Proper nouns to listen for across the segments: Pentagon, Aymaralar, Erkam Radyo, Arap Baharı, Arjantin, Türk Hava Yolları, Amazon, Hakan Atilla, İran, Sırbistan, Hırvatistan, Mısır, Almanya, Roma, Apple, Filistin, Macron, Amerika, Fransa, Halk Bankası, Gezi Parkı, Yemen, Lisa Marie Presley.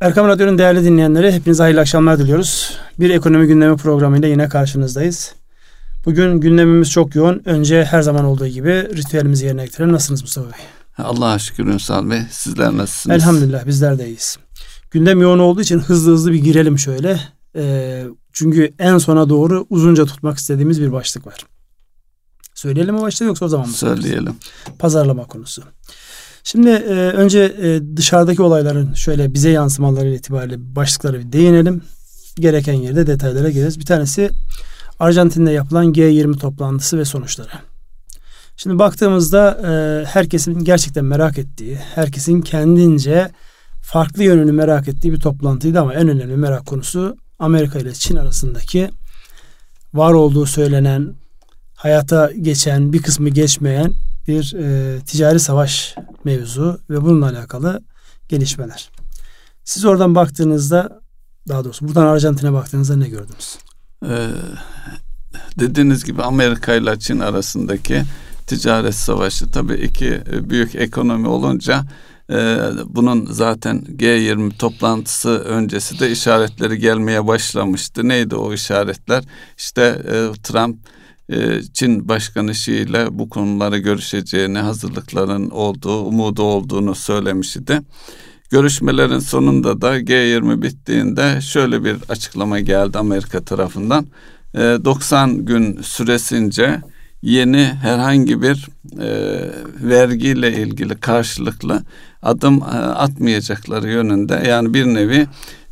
Erkam Radyo'nun değerli dinleyenleri, hepinize hayırlı akşamlar diliyoruz. Bir ekonomi gündemi programıyla yine karşınızdayız. Bugün gündemimiz çok yoğun. Önce her zaman olduğu gibi ritüelimizi yerine getirelim. Nasılsınız Mustafa Bey? Allah'a şükür Hünsal Bey. Sizler nasılsınız? Elhamdülillah bizler de iyiyiz. Gündem yoğun olduğu için hızlı bir girelim şöyle. Çünkü en sona doğru uzunca tutmak istediğimiz bir başlık var. Söyleyelim mi başlığı yoksa o zaman mı? Söyleyelim. Pazarlama konusu. Şimdi önce dışarıdaki olayların şöyle bize yansımaları itibariyle başlıklara bir değinelim. Gereken yerde detaylara gireriz. Bir tanesi Arjantin'de yapılan G20 toplantısı ve sonuçları. Şimdi baktığımızda herkesin gerçekten merak ettiği, herkesin kendince farklı yönünü merak ettiği bir toplantıydı ama en önemli merak konusu Amerika ile Çin arasındaki var olduğu söylenen, hayata geçen, bir kısmı geçmeyen bir ticari savaş mevzu ve bununla alakalı gelişmeler. Siz oradan baktığınızda, daha doğrusu buradan Arjantin'e baktığınızda ne gördünüz? Dediğiniz gibi Amerika ile Çin arasındaki ticaret savaşı, tabii iki büyük ekonomi olunca bunun zaten G20 toplantısı öncesi de işaretleri gelmeye başlamıştı. Neydi o işaretler? İşte Trump Çin Başkanı Xi ile bu konuları görüşeceğini, hazırlıkların olduğu, umudu olduğunu söylemişti. Görüşmelerin sonunda da G20 bittiğinde şöyle bir açıklama geldi Amerika tarafından. 90 gün süresince yeni herhangi bir vergiyle ilgili karşılıklı adım atmayacakları yönünde, yani bir nevi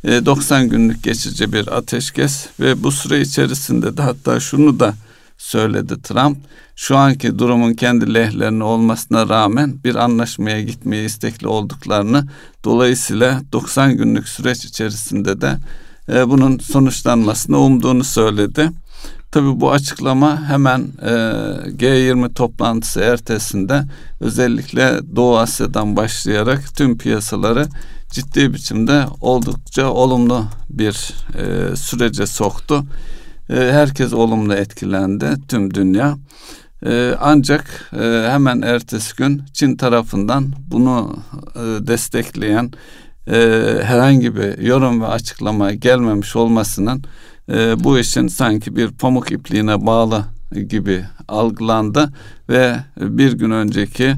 90 günlük geçici bir ateşkes ve bu süre içerisinde de hatta şunu da söyledi Trump. Şu anki durumun kendi lehlerine olmasına rağmen bir anlaşmaya gitmeye istekli olduklarını, dolayısıyla 90 günlük süreç içerisinde de bunun sonuçlanmasını umduğunu söyledi. Tabii bu açıklama hemen G20 toplantısı ertesinde özellikle Doğu Asya'dan başlayarak tüm piyasaları ciddi biçimde oldukça olumlu bir sürece soktu. Herkes olumlu etkilendi, tüm dünya. Ancak hemen ertesi gün Çin tarafından bunu destekleyen herhangi bir yorum ve açıklama gelmemiş olmasının bu işin sanki bir pamuk ipliğine bağlı gibi algılandı ve bir gün önceki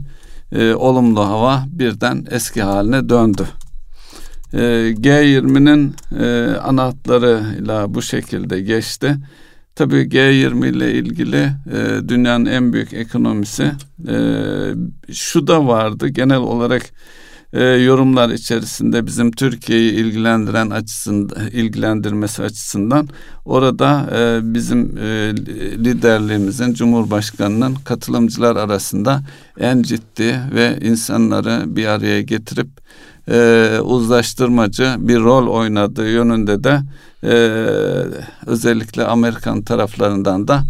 olumlu hava birden eski haline döndü. G20'nin anahtarlarıyla bu şekilde geçti. Tabii G20 ile ilgili dünyanın en büyük ekonomisi şu da vardı. Genel olarak yorumlar içerisinde bizim Türkiye'yi ilgilendirmesi açısından orada bizim liderliğimizin, Cumhurbaşkanı'nın katılımcılar arasında en ciddi ve insanları bir araya getirip uzlaştırmacı bir rol oynadığı yönünde de özellikle Amerikan taraflarından da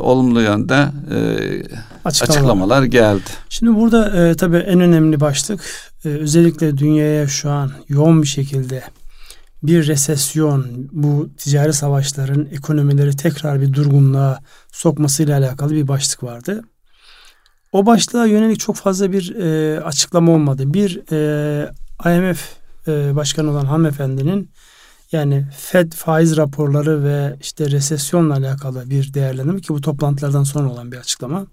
olumlu yönde açıklamalar geldi. Şimdi burada tabii en önemli başlık özellikle dünyaya şu an yoğun bir şekilde bir resesyon, bu ticari savaşların ekonomileri tekrar bir durgunluğa sokmasıyla alakalı bir başlık vardı. O başlığa yönelik çok fazla bir açıklama olmadı. Bir IMF başkanı olan hanımefendinin, yani Fed faiz raporları ve işte resesyonla alakalı bir değerlendirme, ki bu toplantılardan sonra olan bir açıklama.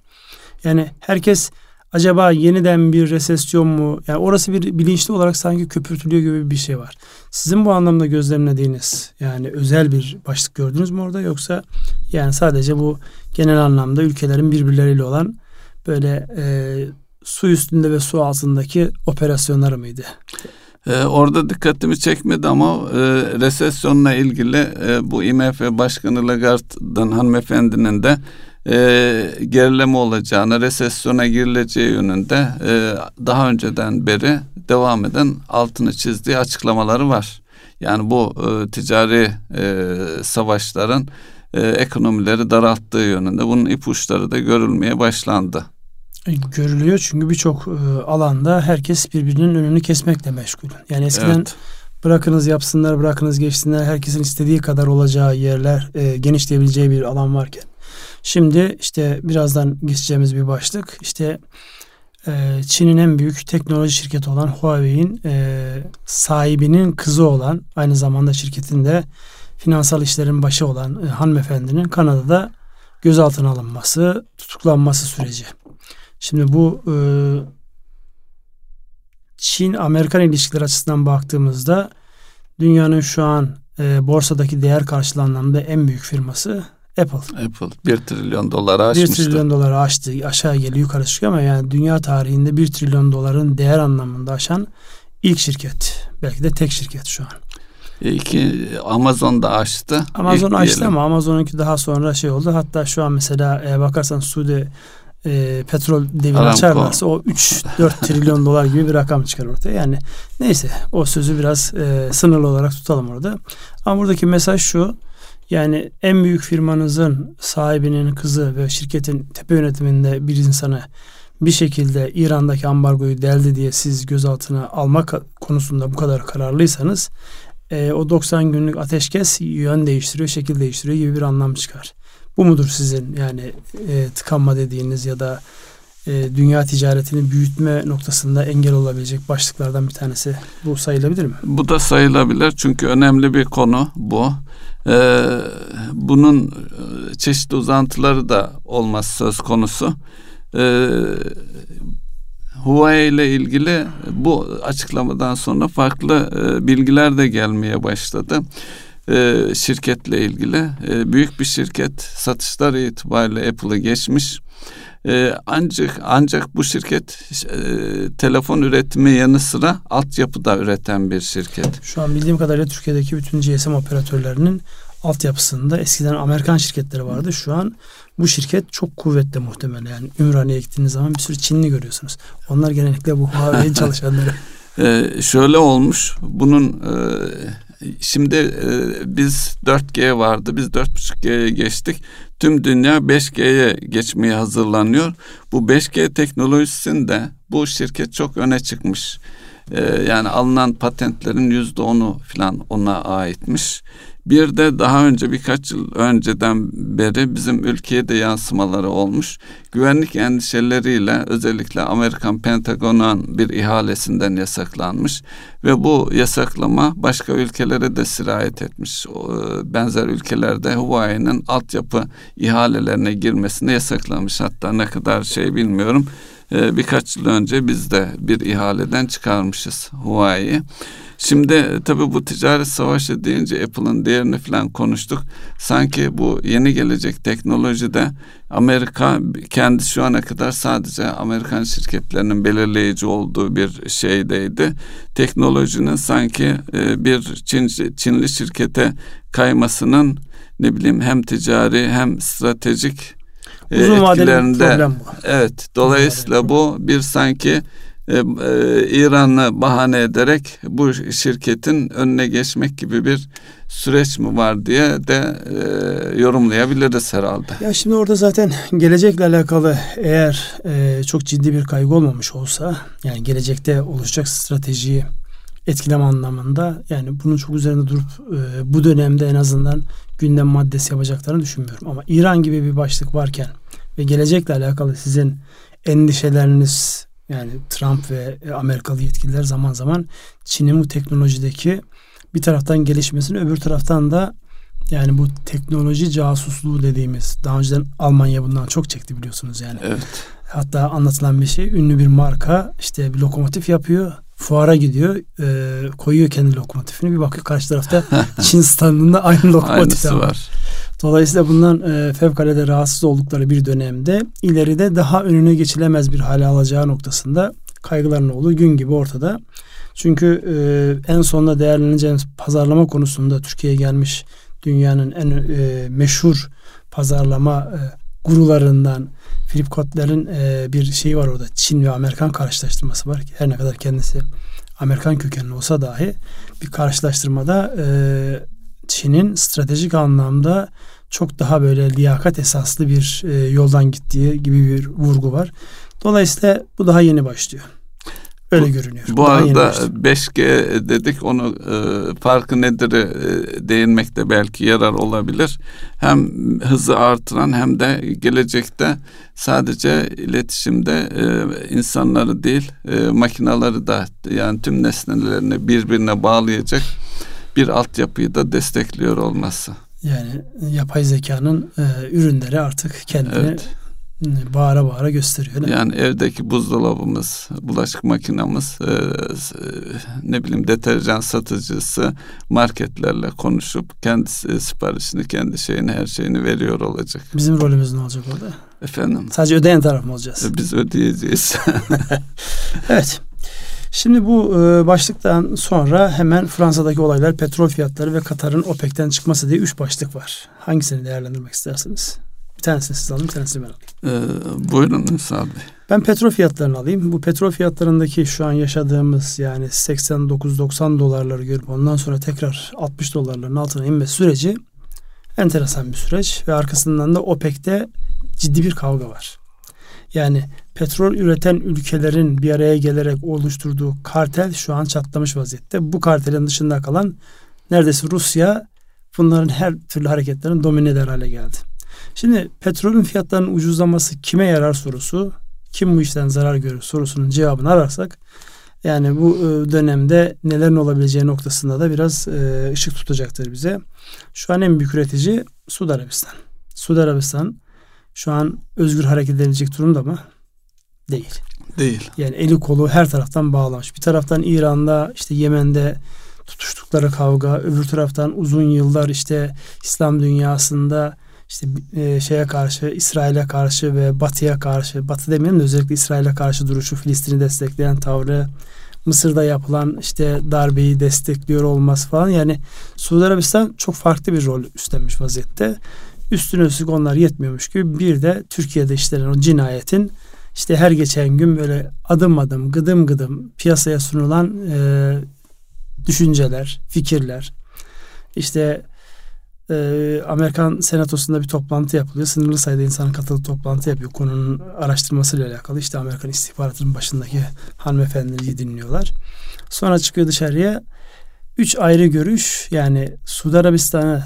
Yani herkes acaba yeniden bir resesyon mu? Yani orası bir bilinçli olarak sanki köpürtülüyor gibi bir şey var. Sizin bu anlamda gözlemlediğiniz, yani özel bir başlık gördünüz mü orada, yoksa yani sadece bu genel anlamda ülkelerin birbirleriyle olan böyle su üstünde ve su altındaki operasyonlar mıydı? Orada dikkatimi çekmedi ama resesyonla ilgili bu IMF Başkanı Lagarde'dan hanımefendinin de gerileme olacağını, resesyona girileceği yönünde daha önceden beri devam eden, altını çizdiği açıklamaları var. Yani bu ticari savaşların ekonomileri daralttığı yönünde bunun ipuçları da görülmeye başlandı. Görülüyor çünkü birçok alanda herkes birbirinin önünü kesmekle meşgul. Yani eskiden bırakınız yapsınlar, bırakınız geçsinler, herkesin istediği kadar olacağı yerler, genişleyebileceği bir alan varken, şimdi işte birazdan geçeceğimiz bir başlık, işte Çin'in en büyük teknoloji şirketi olan Huawei'in sahibinin kızı olan, aynı zamanda şirketin de finansal işlerin başı olan hanımefendinin Kanada'da gözaltına alınması, tutuklanması süreci. Şimdi bu Çin-Amerikan ilişkileri açısından baktığımızda dünyanın şu an borsadaki değer karşılığı anlamda en büyük firması Apple. Apple 1 trilyon doları aşmıştı. 1 trilyon doları aştı. Aşağı geliyor, yukarı çıkıyor ama yani dünya tarihinde 1 trilyon doların değer anlamında aşan ilk şirket. Belki de tek şirket şu an. İlki Amazon'da aştı. Amazon ilk aştı diyelim. Ama Amazon'unki daha sonra şey oldu. Hatta şu an mesela bakarsan Suudi petrol devini açarlarsa o 3-4 trilyon dolar gibi bir rakam çıkar ortaya. Yani neyse o sözü biraz sınırlı olarak tutalım orada. Ama buradaki mesaj şu. Yani en büyük firmanızın sahibinin kızı ve şirketin tepe yönetiminde bir insanı bir şekilde İran'daki ambargoyu deldi diye siz gözaltına almak konusunda bu kadar kararlıysanız o 90 günlük ateşkes yön değiştiriyor, şekil değiştiriyor gibi bir anlam çıkar. Bu mudur sizin yani tıkanma dediğiniz ya da dünya ticaretini büyütme noktasında engel olabilecek başlıklardan bir tanesi? Bu sayılabilir mi? Bu da sayılabilir çünkü önemli bir konu bu. Bunun çeşitli uzantıları da olması söz konusu. Huawei ile ilgili bu açıklamadan sonra farklı bilgiler de gelmeye başladı. Şirketle ilgili büyük bir şirket, satışlar itibariyle Apple'ı geçmiş. Ancak bu şirket telefon üretimi yanı sıra altyapı da üreten bir şirket. Şu an bildiğim kadarıyla Türkiye'deki bütün GSM operatörlerinin altyapısında eskiden Amerikan şirketleri vardı. Şu an bu şirket çok kuvvetli muhtemelen. Yani Ümrani'ye gittiğiniz zaman bir sürü Çinli görüyorsunuz. Onlar genellikle bu Huawei'nin çalışanları. Şöyle olmuş. Bunun şimdi biz 4G vardı. Biz 4.5G'ye geçtik. Tüm dünya 5G'ye geçmeye hazırlanıyor. Bu 5G teknolojisinde bu şirket çok öne çıkmış. Yani alınan patentlerin %10'u falan ona aitmiş. Bir de daha önce birkaç yıl önceden beri bizim ülkeye de yansımaları olmuş. Güvenlik endişeleriyle özellikle Amerikan Pentagon'un bir ihalesinden yasaklanmış ve bu yasaklama başka ülkelere de sirayet etmiş. Benzer ülkelerde Huawei'nin altyapı ihalelerine girmesini yasaklamış. Hatta ne kadar şey bilmiyorum. Birkaç yıl önce biz de bir ihaleden çıkarmışız Huawei'yi. Şimdi tabii bu ticaret savaşı deyince Apple'ın değerini falan konuştuk. Sanki bu yeni gelecek teknolojide Amerika kendi şu ana kadar sadece Amerikan şirketlerinin belirleyici olduğu bir şeydeydi. Teknolojinin sanki bir Çinli şirkete kaymasının ne bileyim hem ticari hem stratejik uzun vadeli problem bu. Evet, dolayısıyla bu bir sanki İran'ı bahane ederek bu şirketin önüne geçmek gibi bir süreç mi var diye de yorumlayabiliriz herhalde. Ya şimdi orada zaten gelecekle alakalı eğer çok ciddi bir kaygı olmamış olsa, yani gelecekte oluşacak stratejiyi etkileme anlamında, yani bunun çok üzerinde durup bu dönemde en azından gündem maddesi yapacaklarını düşünmüyorum. Ama İran gibi bir başlık varken ve gelecekle alakalı sizin endişeleriniz, yani Trump ve Amerikalı yetkililer zaman zaman Çin'in bu teknolojideki bir taraftan gelişmesini, öbür taraftan da yani bu teknoloji casusluğu dediğimiz, daha önceden Almanya bundan çok çekti biliyorsunuz yani. Evet. Hatta anlatılan bir şey, ünlü bir marka işte bir lokomotif yapıyor. Fuara gidiyor, koyuyor kendi lokomotifini. Bir bakıyor karşı tarafta Çin standında aynı lokomotif var. Dolayısıyla bundan fevkalade rahatsız oldukları bir dönemde ileride daha önüne geçilemez bir hale alacağı noktasında kaygıların olduğu gün gibi ortada. Çünkü en sonunda değerleneceğimiz pazarlama konusunda Türkiye'ye gelmiş dünyanın en meşhur pazarlama gurularından Philip Kotler'in bir şeyi var orada. Çin ve Amerikan karşılaştırması var. Her ne kadar kendisi Amerikan kökenli olsa dahi bir karşılaştırmada Çin'in stratejik anlamda çok daha böyle liyakat esaslı bir yoldan gittiği gibi bir vurgu var. Dolayısıyla bu daha yeni başlıyor. Öyle görünüyor. Bu arada 5G dedik, onu farkı nedir değinmekte belki yarar olabilir. Hem hızı artıran hem de gelecekte sadece iletişimde insanları değil makinaları da, yani tüm nesnelerini birbirine bağlayacak bir altyapıyı da destekliyor olması. Yani yapay zekanın ürünleri artık kendini... Evet. Bağıra bağıra gösteriyor. Yani evdeki buzdolabımız, bulaşık makinamız, ne bileyim deterjan satıcısı marketlerle konuşup kendi siparişini, kendi şeyini, her şeyini veriyor olacak. Bizim rolümüz ne olacak orada? Efendim? Sadece ödeyen taraf mı olacağız? Biz ödeyeceğiz. Evet. Şimdi bu başlıktan sonra hemen Fransa'daki olaylar, petrol fiyatları ve Katar'ın OPEC'ten çıkması diye 3 başlık var. Hangisini değerlendirmek istersiniz? Bir tanesini siz alın, bir tanesini ben alayım. Buyurun Hünsal Bey. Ben petrol fiyatlarını alayım. Bu petrol fiyatlarındaki şu an yaşadığımız, yani 89-90 dolarları görüp ondan sonra tekrar 60 dolarların altına inme süreci enteresan bir süreç. Ve arkasından da OPEC'te ciddi bir kavga var. Yani petrol üreten ülkelerin bir araya gelerek oluşturduğu kartel şu an çatlamış vaziyette. Bu kartelin dışında kalan neredeyse Rusya bunların her türlü hareketlerini domine eder hale geldi. Şimdi petrolün fiyatlarının ucuzlaması kime yarar sorusu, kim bu işten zarar görür sorusunun cevabını ararsak, yani bu dönemde nelerin olabileceği noktasında da biraz ışık tutacaktır bize. Şu an en büyük üretici Suudi Arabistan. Suudi Arabistan şu an özgür hareket edebilecek durumda mı? Değil. Yani eli kolu her taraftan bağlamış. Bir taraftan İran'da, işte Yemen'de tutuştukları kavga, öbür taraftan uzun yıllar işte İslam dünyasında İşte şeye karşı, İsrail'e karşı ve Batı'ya karşı, Batı demeyelim de özellikle İsrail'e karşı duruşu, Filistin'i destekleyen tavrı, Mısır'da yapılan işte darbeyi destekliyor olması falan, yani Suudi Arabistan çok farklı bir rol üstlenmiş vaziyette. Üstüne üstlük onlar yetmiyormuş gibi bir de Türkiye'de işlenen o cinayetin işte her geçen gün böyle adım adım, gıdım gıdım piyasaya sunulan düşünceler, fikirler, işte Amerikan Senatosu'nda bir toplantı yapılıyor. Sınırlı sayıda insanın katıldığı toplantı yapıyor. Konunun araştırmasıyla alakalı. İşte Amerikan istihbaratının başındaki hanımefendileri dinliyorlar. Sonra çıkıyor dışarıya. 3 ayrı görüş, yani Suudi Arabistan'ı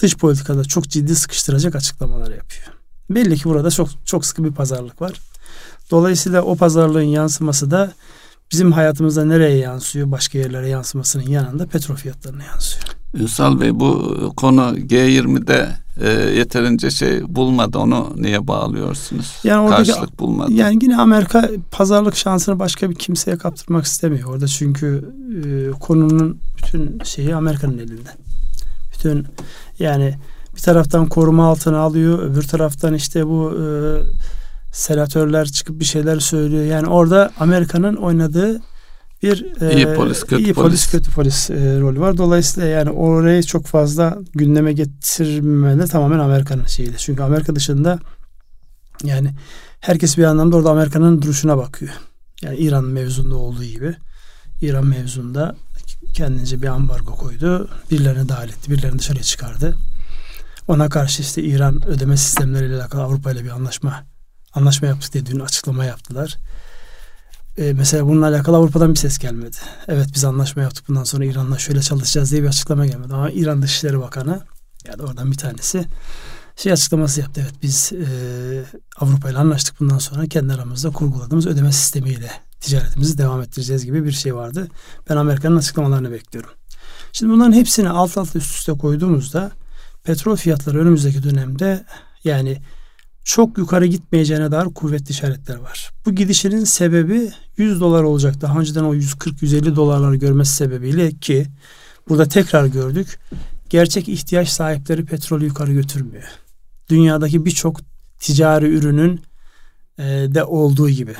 dış politikada çok ciddi sıkıştıracak açıklamalar yapıyor. Belli ki burada çok çok sıkı bir pazarlık var. Dolayısıyla o pazarlığın yansıması da bizim hayatımızda nereye yansıyor? Başka yerlere yansımasının yanında petrol fiyatlarına yansıyor. Hünsal Bey, bu konu G20'de yeterince şey bulmadı. Onu niye bağlıyorsunuz? Yani karşılık bulmadı. Yani yine Amerika pazarlık şansını başka bir kimseye kaptırmak istemiyor orada. Çünkü konunun bütün şeyi Amerika'nın elinde. Bütün, yani bir taraftan koruma altına alıyor. Öbür taraftan işte bu senatörler çıkıp bir şeyler söylüyor. Yani orada Amerika'nın oynadığı bir iyi polis kötü polis rolü var. Dolayısıyla yani orayı çok fazla gündeme getirmemeli tamamen Amerika'nın şeyiyle. Çünkü Amerika dışında yani herkes bir anlamda orada Amerika'nın duruşuna bakıyor. Yani İran mevzunda olduğu gibi. İran mevzunda kendince bir ambargo koydu. Birilerini dahil etti. Birilerini dışarıya çıkardı. Ona karşı işte İran ödeme sistemleriyle alakalı Avrupa ile bir anlaşma yaptık diye dün açıklama yaptılar. Mesela bununla alakalı Avrupa'dan bir ses gelmedi. Evet, biz anlaşma yaptık, bundan sonra İran'la şöyle çalışacağız diye bir açıklama gelmedi. Ama İran Dışişleri Bakanı, yani oradan bir tanesi şey açıklaması yaptı. Evet, biz Avrupa ile anlaştık, bundan sonra kendi aramızda kurguladığımız ödeme sistemiyle ticaretimizi devam ettireceğiz gibi bir şey vardı. Ben Amerika'nın açıklamalarını bekliyorum. Şimdi bunların hepsini alt alta üst üste koyduğumuzda petrol fiyatları önümüzdeki dönemde yani çok yukarı gitmeyeceğine dair kuvvetli işaretler var. Bu gidişinin sebebi 100 dolar olacak. Daha önceden o 140-150 dolarları görmesi sebebiyle, ki burada tekrar gördük, gerçek ihtiyaç sahipleri petrolü yukarı götürmüyor. Dünyadaki birçok ticari ürünün de olduğu gibi.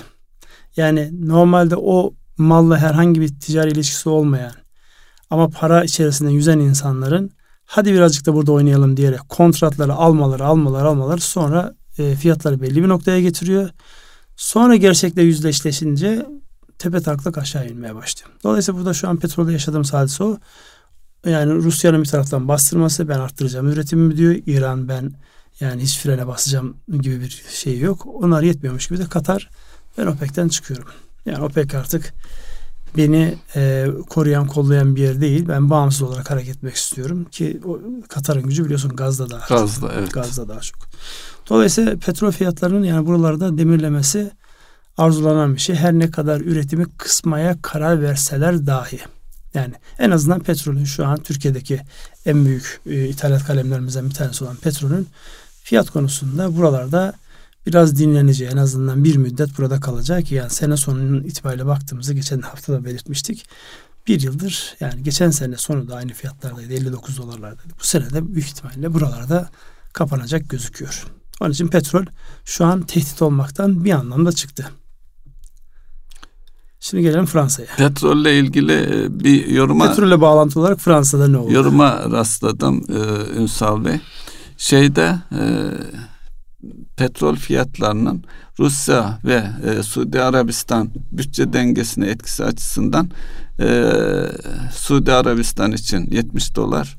Yani normalde o malla herhangi bir ticari ilişkisi olmayan ama para içerisinde yüzen insanların hadi birazcık da burada oynayalım diyerek kontratları almaları sonra fiyatları belli bir noktaya getiriyor. Sonra gerçekle yüzleşince tepe taklak aşağı inmeye başlıyor. Dolayısıyla burada şu an petrolde yaşadığımız hadise o. Yani Rusya'nın bir taraftan bastırması, ben arttıracağım üretimimi diyor. İran, ben yani hiç frene basacağım gibi bir şey yok. Onlar yetmiyormuş gibi de Katar, ben OPEC'ten çıkıyorum. Yani OPEC artık beni koruyan, kollayan bir yer değil. Ben bağımsız olarak hareket etmek istiyorum ki Katar'ın gücü biliyorsun gazda daha çok. Gazda, evet. Gazda daha çok. Dolayısıyla petrol fiyatlarının yani buralarda demirlemesi arzulanan bir şey. Her ne kadar üretimi kısmaya karar verseler dahi. Yani en azından petrolün şu an Türkiye'deki en büyük ithalat kalemlerimizden bir tanesi olan petrolün fiyat konusunda buralarda biraz dinleneceği, en azından bir müddet burada kalacak ki yani sene sonunun itibariyle baktığımızda geçen hafta da belirtmiştik. Bir yıldır yani geçen sene sonu da aynı fiyatlardaydı, 59 dolarlardaydı. Bu sene de büyük ihtimalle buralarda kapanacak gözüküyor. Onun için petrol şu an tehdit olmaktan bir anlamda çıktı. Şimdi gelelim Fransa'ya. Petrolle ilgili bir yoruma... Petrolle bağlantılı olarak Fransa'da ne oldu? Yoruma rastladım Hünsal Bey. Petrol fiyatlarının Rusya ve Suudi Arabistan bütçe dengesine etkisi açısından Suudi Arabistan için 70 dolar,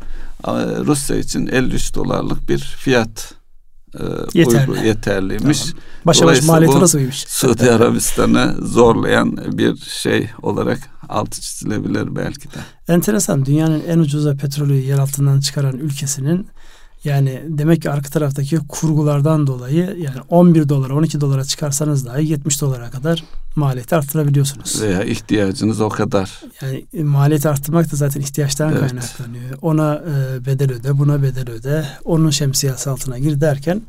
Rusya için 53 dolarlık bir fiyat yeterliymiş. Tamam. Başa baş maliyeti nasıl mıymış? Suudi Arabistan'ı zorlayan bir şey olarak altı çizilebilir belki de. Enteresan. Dünyanın en ucuza petrolü yer altından çıkaran ülkesinin yani demek ki arka taraftaki kurgulardan dolayı yani 11 dolara 12 dolara çıkarsanız dahi 70 dolara kadar maliyeti arttırabiliyorsunuz. Veya ihtiyacınız o kadar. Yani maliyeti arttırmak da zaten ihtiyaçtan kaynaklanıyor. Ona bedel öde, buna bedel öde, onun şemsiyesi altına gir derken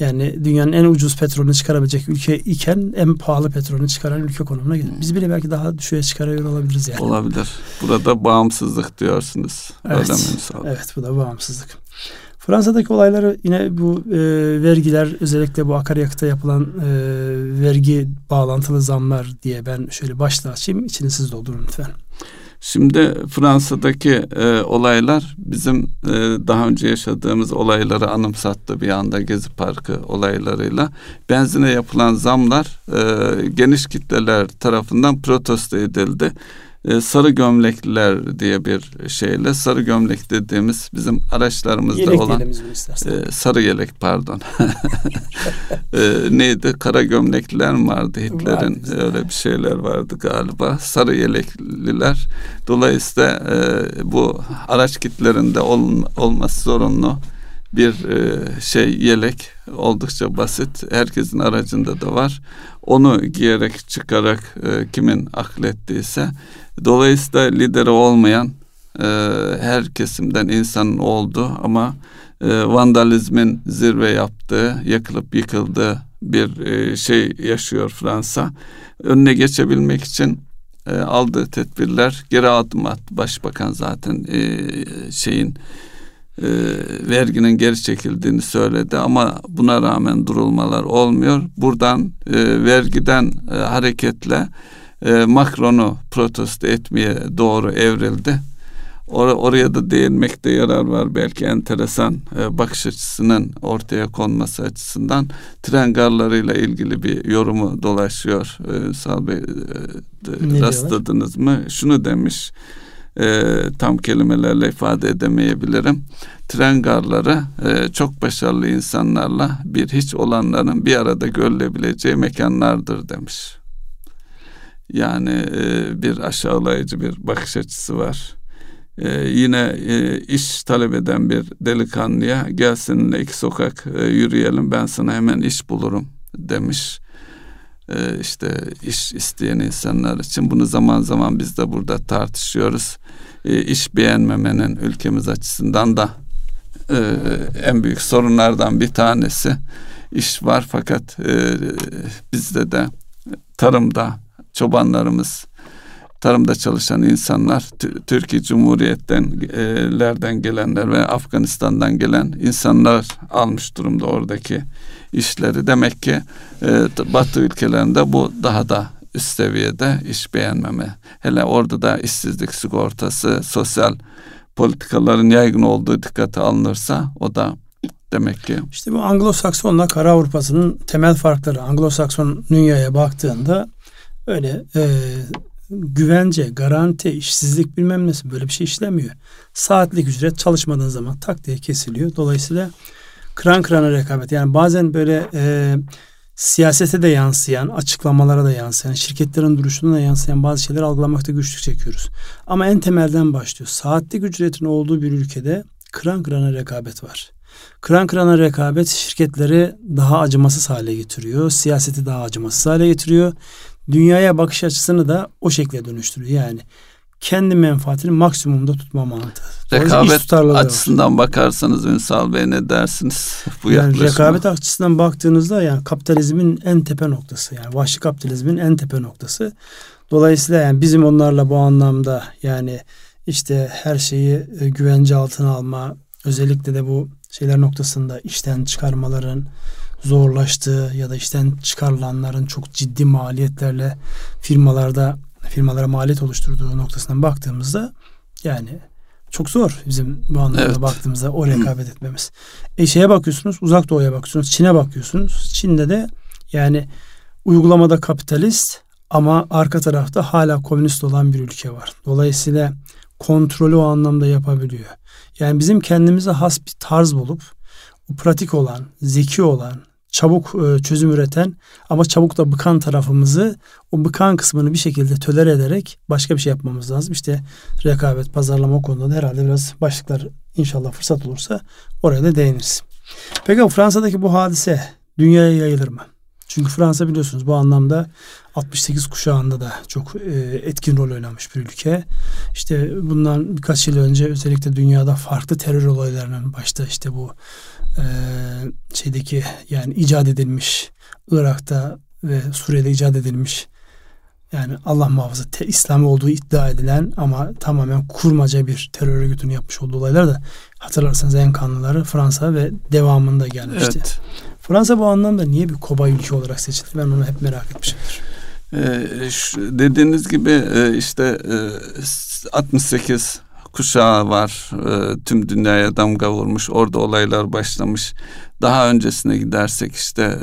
yani dünyanın en ucuz petrolünü çıkarabilecek ülke iken en pahalı petrolünü çıkaran ülke konumuna gelir. Biz bile belki daha düşüğe çıkarıyor olabiliriz yani. Olabilir. Burada bağımsızlık diyorsunuz. Evet. Evet, bu da bağımsızlık. Fransa'daki olayları yine bu vergiler, özellikle bu akaryakıta yapılan vergi bağlantılı zamlar diye ben şöyle başlığı açayım. İçini siz doldurun lütfen. Şimdi Fransa'daki olaylar bizim daha önce yaşadığımız olayları anımsattı bir anda, Gezi Parkı olaylarıyla. Benzine yapılan zamlar geniş kitleler tarafından protesto edildi. Sarı gömlekliler diye bir şeyle, sarı gömlek dediğimiz bizim araçlarımızda yelek olan sarı yelek pardon kara gömlekliler mi vardı, Hitler'in öyle bir şeyler vardı galiba, sarı yelekliler. Dolayısıyla bu araç kitlerinde olması zorunlu bir yelek, oldukça basit, herkesin aracında da var, onu giyerek çıkarak kimin aklettiyse. Dolayısıyla lideri olmayan her kesimden insanın oldu ama vandalizmin zirve yaptığı, yakılıp yıkıldığı bir yaşıyor Fransa. Önüne geçebilmek için aldığı tedbirler, geri adım at. Başbakan zaten verginin geri çekildiğini söyledi ama buna rağmen durulmalar olmuyor. Buradan vergiden hareketle Macron'u protesto etmeye doğru evrildi. Oraya da değinmekte yarar var. Belki enteresan bakış açısının ortaya konması açısından tren garlarıyla ilgili bir yorumu dolaşıyor. Hünsal Bey, rastladınız mı? Şunu demiş. Tam kelimelerle ifade edemeyebilirim. Tren garları çok başarılı insanlarla bir hiç olanların bir arada görülebileceği mekanlardır demiş. Yani bir aşağılayıcı bir bakış açısı var. Yine iş talep eden bir delikanlıya gel seninle iki sokak yürüyelim, ben sana hemen iş bulurum demiş. İş isteyen insanlar için, bunu zaman zaman biz de burada tartışıyoruz. İş beğenmemenin ülkemiz açısından da en büyük sorunlardan bir tanesi. İş var fakat bizde de tarımda çobanlarımız, tarımda çalışan insanlar, Türkiye Cumhuriyetlerden gelenler ve Afganistan'dan gelen insanlar almış durumda oradaki işleri. Demek ki Batı ülkelerinde bu daha da üst seviyede, iş beğenmeme. Hele orada da işsizlik sigortası, sosyal politikaların yaygın olduğu dikkate alınırsa o da demek ki. İşte bu Anglo-Sakson'la Kara Avrupa'sının temel farkları. Anglo-Sakson dünyaya baktığında öyle güvence, garanti, işsizlik bilmem nesi böyle bir şey işlemiyor. Saatlik ücret çalışmadığın zaman tak diye kesiliyor. Dolayısıyla kıran kırana rekabet. Yani bazen böyle siyasete de yansıyan, açıklamalara da yansıyan, şirketlerin duruşuna da yansıyan bazı şeyleri algılamakta güçlük çekiyoruz. Ama en temelden başlıyor. Saatlik ücretin olduğu bir ülkede kıran kırana rekabet var. Kıran kırana rekabet şirketleri daha acımasız hale getiriyor. Siyaseti daha acımasız hale getiriyor. Dünyaya bakış açısını da o şekle dönüştürüyor. Yani kendi menfaatini maksimumda tutma mantığı. Rekabet açısından bakarsanız Hünsal Bey ne dersiniz bu yaklaşıma? Rekabet açısından baktığınızda yani kapitalizmin en tepe noktası, yani vahşi kapitalizmin en tepe noktası. Dolayısıyla yani bizim onlarla bu anlamda yani işte her şeyi güvence altına alma, özellikle de bu şeyler noktasında işten çıkarmaların zorlaştığı ya da işten çıkarılanların çok ciddi maliyetlerle firmalara maliyet oluşturduğu noktasından baktığımızda yani çok zor bizim bu anlamda baktığımızda o rekabet etmemiz. Şeye bakıyorsunuz, Uzak Doğu'ya bakıyorsunuz, Çin'e bakıyorsunuz. Çin'de de yani uygulamada kapitalist ama arka tarafta hala komünist olan bir ülke var. Dolayısıyla kontrolü o anlamda yapabiliyor. Yani bizim kendimize has bir tarz bulup pratik olan, zeki olan, çabuk çözüm üreten ama çabuk da bıkan tarafımızı, o bıkan kısmını bir şekilde töler ederek başka bir şey yapmamız lazım. İşte rekabet, pazarlama konuda da herhalde biraz başlıklar, inşallah fırsat olursa oraya da değiniriz. Peki Fransa'daki bu hadise dünyaya yayılır mı? Çünkü Fransa biliyorsunuz bu anlamda 68 kuşağında da çok etkin rol oynamış bir ülke. İşte bundan birkaç yıl önce özellikle dünyada farklı terör olaylarının, başta işte bu şeydeki yani icat edilmiş, Irak'ta ve Suriye'de icat edilmiş, yani Allah muhafaza İslam olduğu iddia edilen ama tamamen kurmaca bir terör örgütünü yapmış olduğu olaylar da hatırlarsanız en kanlıları Fransa ve devamında gelmişti. Evet. Fransa bu anlamda niye bir kobay ülke olarak seçildi? Ben onu hep merak etmişimdir. Dediğiniz gibi işte 68 kuşağı var. Tüm dünyaya damga vurmuş. Orada olaylar başlamış. Daha öncesine gidersek işte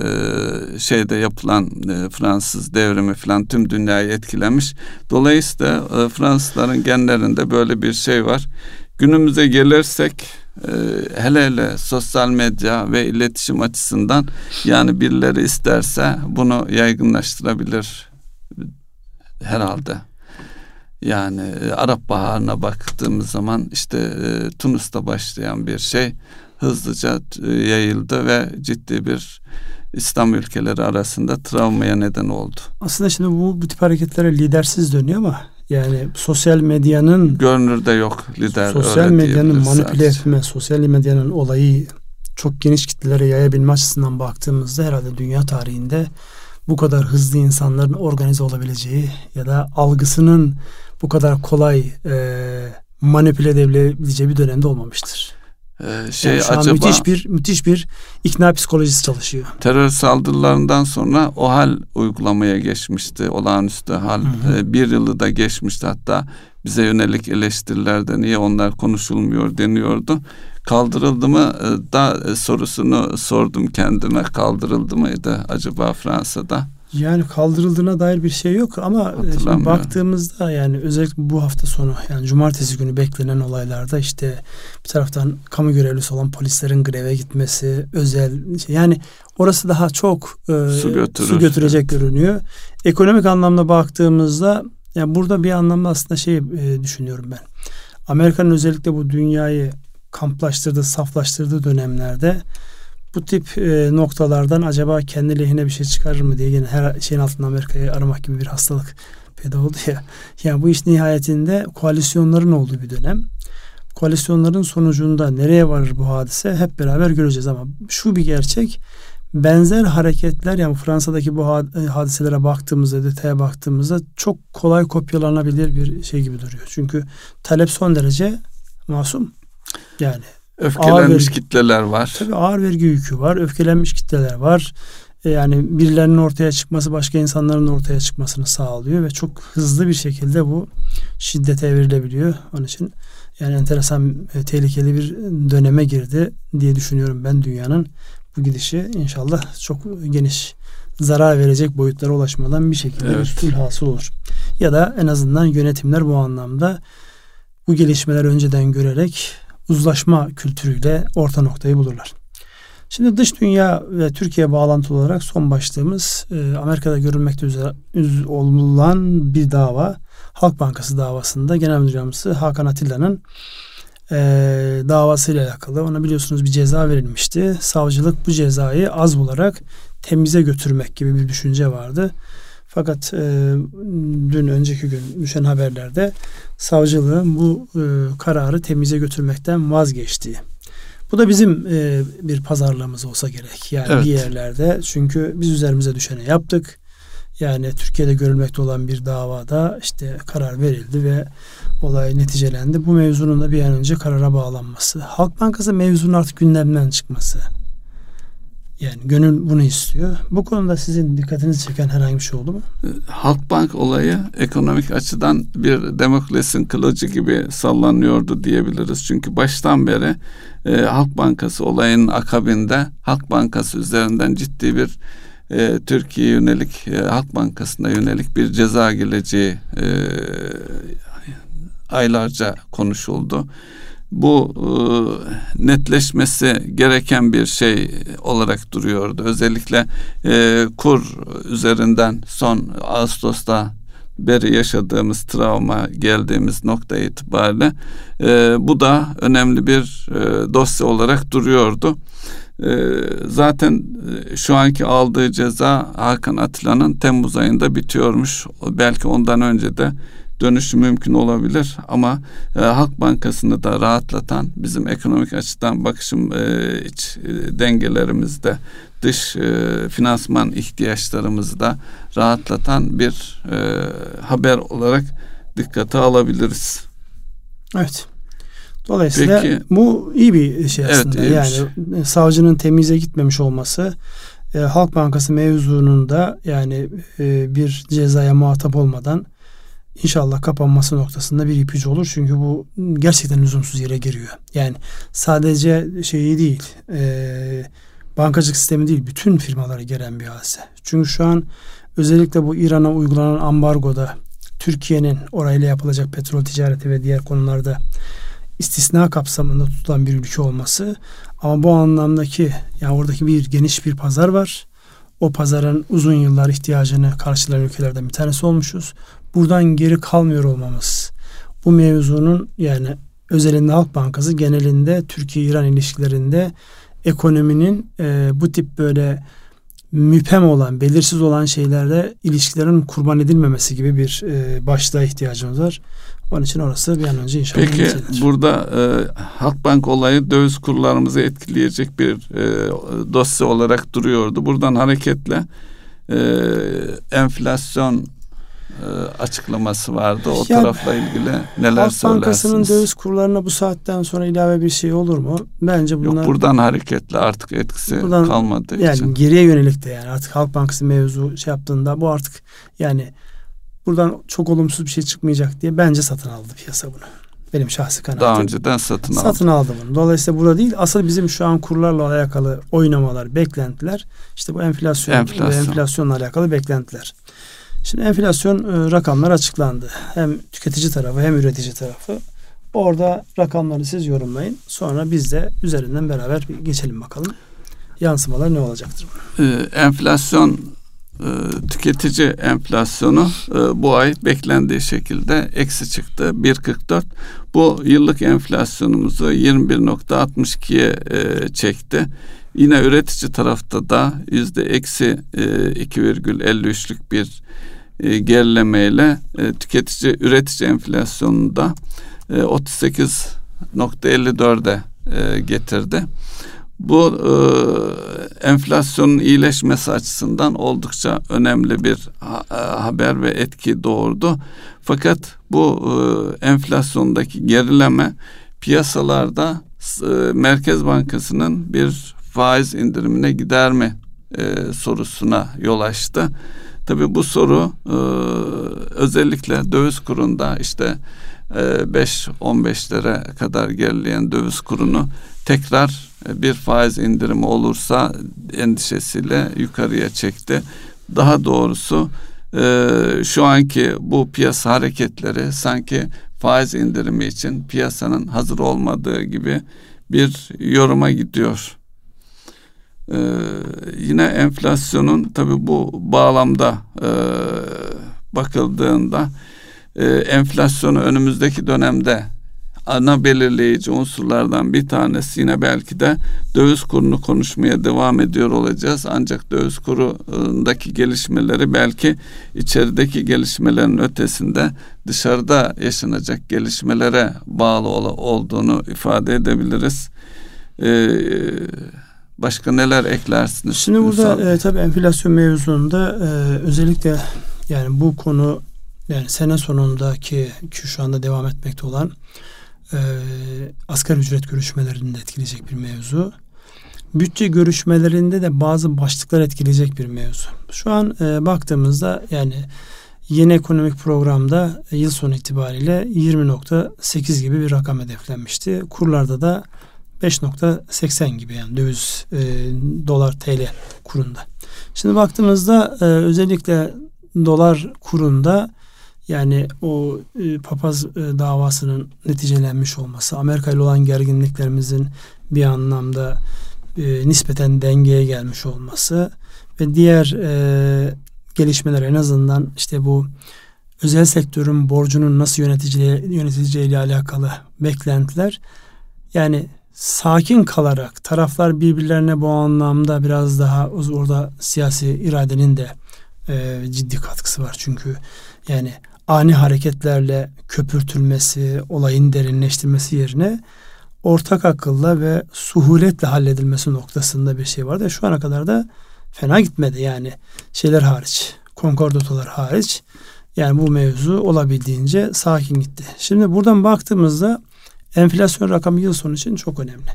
şeyde yapılan Fransız devrimi falan tüm dünyayı etkilemiş. Dolayısıyla Fransızların genlerinde böyle bir şey var. Günümüze gelirsek hele hele sosyal medya ve iletişim açısından yani birileri isterse bunu yaygınlaştırabilir herhalde. Yani Arap Baharı'na baktığımız zaman işte Tunus'ta başlayan bir şey hızlıca yayıldı ve ciddi bir İslam ülkeleri arasında travmaya neden oldu. Aslında şimdi bu tip hareketlere lidersiz dönüyor ama yani sosyal medyanın görünürde yok lider. Sosyal medyanın manipüle etme, sosyal medyanın olayı çok geniş kitlelere yayabilme açısından baktığımızda herhalde dünya tarihinde bu kadar hızlı insanların organize olabileceği ya da algısının bu kadar kolay manipüle edilebileceği bir dönemde olmamıştır. Yani şu an acaba müthiş bir ikna psikolojisi çalışıyor. Terör saldırılarından sonra OHAL uygulamaya geçmişti. Olağanüstü hal. Bir yılı da geçmişti hatta. Bize yönelik eleştirilerde niye onlar konuşulmuyor deniyordu. Kaldırıldı mı da sorusunu sordum kendime. Kaldırıldı mıydı acaba Fransa'da? Yani kaldırıldığına dair bir şey yok ama şimdi baktığımızda yani özellikle bu hafta sonu yani cumartesi günü beklenen olaylarda işte bir taraftan kamu görevlisi olan polislerin greve gitmesi, özel şey, yani orası daha çok su götürecek görünüyor. Ekonomik anlamda baktığımızda yani burada bir anlamda aslında düşünüyorum ben. Amerika'nın özellikle bu dünyayı kamplaştırdığı, saflaştırdığı dönemlerde bu tip noktalardan acaba kendi lehine bir şey çıkarır mı diye yine her şeyin altında Amerika'yı aramak gibi bir hastalık peyda oldu ya. Yani bu iş nihayetinde koalisyonların olduğu bir dönem. Koalisyonların sonucunda nereye varır bu hadise hep beraber göreceğiz ama şu bir gerçek, benzer hareketler yani Fransa'daki bu hadiselere baktığımızda, detaya baktığımızda çok kolay kopyalanabilir bir şey gibi duruyor. Çünkü talep son derece masum. Yani öfkelenmiş kitleler var. Tabii ağır vergi yükü var. Öfkelenmiş kitleler var. Yani birilerinin ortaya çıkması başka insanların ortaya çıkmasını sağlıyor ve çok hızlı bir şekilde bu şiddete verilebiliyor. Onun için yani enteresan, tehlikeli bir döneme girdi diye düşünüyorum ben dünyanın bu gidişi. İnşallah çok geniş zarar verecek boyutlara ulaşmadan bir şekilde bir sulh hasıl olur. Ya da en azından yönetimler bu anlamda bu gelişmeler önceden görerek uzlaşma kültürüyle orta noktayı bulurlar. Şimdi dış dünya ve Türkiye bağlantılı olarak son başlığımız Amerika'da görülmekte üzere olan bir dava. Halk Bankası davasında Genel Müdür Yardımcısı Hakan Atilla'nın davasıyla alakalı. Ona biliyorsunuz bir ceza verilmişti. Savcılık bu cezayı az bularak temize götürmek gibi bir düşünce vardı. Fakat dün önceki gün düşen haberlerde savcılığın bu kararı temize götürmekten vazgeçtiği. Bu da bizim bir pazarlığımız olsa gerek. Yani evet. Bir yerlerde çünkü biz üzerimize düşeni yaptık. Yani Türkiye'de görülmekte olan bir davada işte karar verildi ve olay neticelendi. Bu mevzunun da bir an önce karara bağlanması. Halk Bankası mevzunun artık gündemden çıkması. Yani gönül bunu istiyor. Bu konuda sizin dikkatinizi çeken herhangi bir şey oldu mu? Halkbank olayı ekonomik açıdan bir Demokles'in kılıcı gibi sallanıyordu diyebiliriz. Çünkü baştan beri Halk Bankası olayının akabinde Halk Bankası üzerinden ciddi bir Türkiye'ye yönelik, Halk Bankası'na yönelik bir ceza geleceği aylarca konuşuldu. Bu netleşmesi gereken bir şey olarak duruyordu. Özellikle kur üzerinden son Ağustos'ta beri yaşadığımız travma, geldiğimiz nokta itibariyle bu da önemli bir dosya olarak duruyordu. Zaten şu anki aldığı ceza Hakan Atilla'nın Temmuz ayında bitiyormuş. Belki ondan önce de dönüşü mümkün olabilir ama Halk Bankası'nı da rahatlatan bizim ekonomik açıdan bakışım iç dengelerimizde, dış finansman ihtiyaçlarımızı da rahatlatan bir haber olarak dikkate alabiliriz. Evet. Dolayısıyla peki, bu iyi bir şey aslında. Evet, yani savcının temize gitmemiş olması, Halk Bankası mevzuunda yani bir cezaya muhatap olmadan İnşallah kapanması noktasında bir ipucu olur. Çünkü bu gerçekten lüzumsuz yere giriyor. Yani sadece şeyi değil, bankacılık sistemi değil, bütün firmalara gelen bir hadise. Çünkü şu an özellikle bu İran'a uygulanan ambargoda Türkiye'nin orayla yapılacak petrol ticareti ve diğer konularda istisna kapsamında tutulan bir ülke olması. Ama bu anlamdaki yani oradaki bir geniş bir pazar var. O pazarın uzun yıllar ihtiyacını karşılayan ülkelerden bir tanesi olmuşuz. Buradan geri kalmıyor olmamız. Bu mevzunun yani özelinde Halk Bankası, genelinde Türkiye-İran ilişkilerinde ekonominin bu tip böyle müphem olan, belirsiz olan şeylerde ilişkilerin kurban edilmemesi gibi bir başlığa ihtiyacımız var. Onun için orası bir an önce inşallah. Peki geçilir. Burada Halkbank olayı döviz kurlarımızı etkileyecek bir dosya olarak duruyordu. Buradan hareketle enflasyon açıklaması vardı. O ya, tarafla ilgili neler söylersiniz? Halk Bankası'nın döviz kurlarına bu saatten sonra ilave bir şey olur mu? Bence bunlar... Yok, buradan hareketle artık etkisi kalmadığı yani için. Yani geriye yönelik de yani artık Halk Bankası mevzu şey yaptığında bu artık yani buradan çok olumsuz bir şey çıkmayacak diye bence satın aldı piyasa bunu. Benim şahsi kanaatim. Daha önceden satın aldı bunu. Dolayısıyla burada değil, asıl bizim şu an kurlarla alakalı oynamalar, beklentiler işte bu enflasyon. Ve enflasyonla alakalı beklentiler. Şimdi enflasyon rakamlar açıklandı. Hem tüketici tarafı hem üretici tarafı. Orada rakamları siz yorumlayın. Sonra biz de üzerinden beraber geçelim bakalım. Yansımalar ne olacaktır? Enflasyon, tüketici enflasyonu bu ay beklendiği şekilde eksi çıktı. 1.44. Bu yıllık enflasyonumuzu 21.62'ye çekti. Yine üretici tarafta da %-2,53'lük bir gerilemeyle üretici enflasyonunu da 38.54'e getirdi. Bu enflasyonun iyileşmesi açısından oldukça önemli bir haber ve etki doğurdu. Fakat bu enflasyondaki gerileme piyasalarda Merkez Bankası'nın bir faiz indirimine gider mi sorusuna yol açtı. Tabii bu soru özellikle döviz kurunda işte 5-15'lere kadar gerileyen döviz kurunu tekrar bir faiz indirimi olursa endişesiyle yukarıya çekti. Daha doğrusu şu anki bu piyasa hareketleri sanki faiz indirimi için piyasanın hazır olmadığı gibi bir yoruma gidiyor. Yine enflasyonun tabii bu bağlamda bakıldığında enflasyonu önümüzdeki dönemde ana belirleyici unsurlardan bir tanesi yine belki de döviz kurunu konuşmaya devam ediyor olacağız. Ancak döviz kurundaki gelişmeleri belki içerideki gelişmelerin ötesinde dışarıda yaşanacak gelişmelere bağlı olduğunu ifade edebiliriz. Başka neler eklersiniz? Şimdi burada tabii enflasyon mevzusunda özellikle yani bu konu yani sene sonundaki ki şu anda devam etmekte olan asgari ücret görüşmelerinde etkileyecek bir mevzu. Bütçe görüşmelerinde de bazı başlıklar etkileyecek bir mevzu. Şu an baktığımızda yani yeni ekonomik programda yıl sonu itibariyle 20.8 gibi bir rakam hedeflenmişti. Kurlarda da 5.80 gibi yani döviz dolar TL kurunda. Şimdi baktığımızda özellikle dolar kurunda yani o papaz davasının neticelenmiş olması, Amerika ile olan gerginliklerimizin bir anlamda nispeten dengeye gelmiş olması ve diğer gelişmeler en azından işte bu özel sektörün borcunun nasıl yöneteceğiyle alakalı beklentiler yani sakin kalarak taraflar birbirlerine bu anlamda biraz daha orada siyasi iradenin de ciddi katkısı var. Çünkü yani ani hareketlerle köpürtülmesi, olayın derinleştirmesi yerine ortak akılla ve suhuletle halledilmesi noktasında bir şey vardı. Şu ana kadar da fena gitmedi yani şeyler hariç, konkordatolar hariç yani bu mevzu olabildiğince sakin gitti. Şimdi buradan baktığımızda enflasyon rakamı yıl sonu için çok önemli.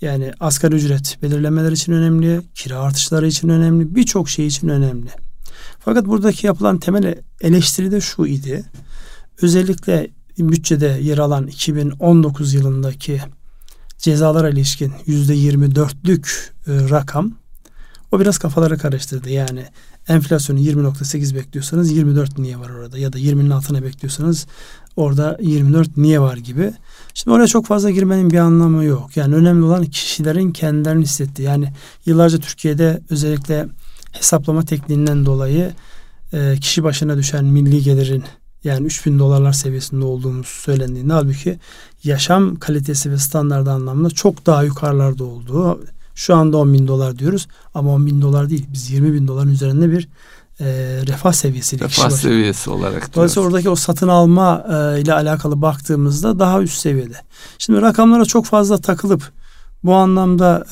Yani asgari ücret belirlemeleri için önemli, kira artışları için önemli, birçok şey için önemli. Fakat buradaki yapılan temel eleştiri de şu idi. Özellikle bütçede yer alan 2019 yılındaki cezalara ilişkin %24'lük rakam o biraz kafaları karıştırdı. Yani enflasyonu 20.8 bekliyorsanız 24 niye var orada ya da 20'nin altına bekliyorsanız orada 24 niye var gibi. Şimdi oraya çok fazla girmenin bir anlamı yok. Yani önemli olan kişilerin kendilerini hissettiği. Yani yıllarca Türkiye'de özellikle hesaplama tekniğinden dolayı kişi başına düşen milli gelirin yani 3.000 dolarlar seviyesinde olduğumuz söylendiğinde halbuki yaşam kalitesi ve standardı anlamında çok daha yukarılarda olduğu. Şu anda 10.000 dolar diyoruz ama 10.000 dolar değil. Biz 20.000 doların üzerinde bir refah seviyesiyle refah seviyesi olarak diyoruz. Dolayısıyla oradaki o satın alma ile alakalı baktığımızda daha üst seviyede. Şimdi rakamlara çok fazla takılıp bu anlamda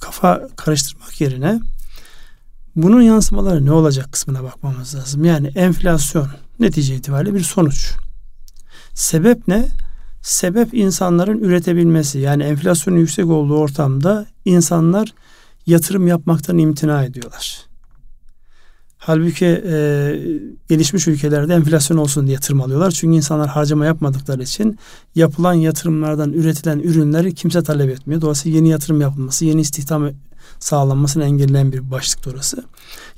kafa karıştırmak yerine bunun yansımaları ne olacak kısmına bakmamız lazım. Yani enflasyon netice itibariyle bir sonuç. Sebep ne? Sebep insanların üretebilmesi. Yani enflasyonun yüksek olduğu ortamda insanlar yatırım yapmaktan imtina ediyorlar. Halbuki gelişmiş ülkelerde enflasyon olsun diye tırmalıyorlar. Çünkü insanlar harcama yapmadıkları için yapılan yatırımlardan üretilen ürünleri kimse talep etmiyor. Dolayısıyla yeni yatırım yapılması, yeni istihdam sağlanmasını engelleyen bir başlık orası.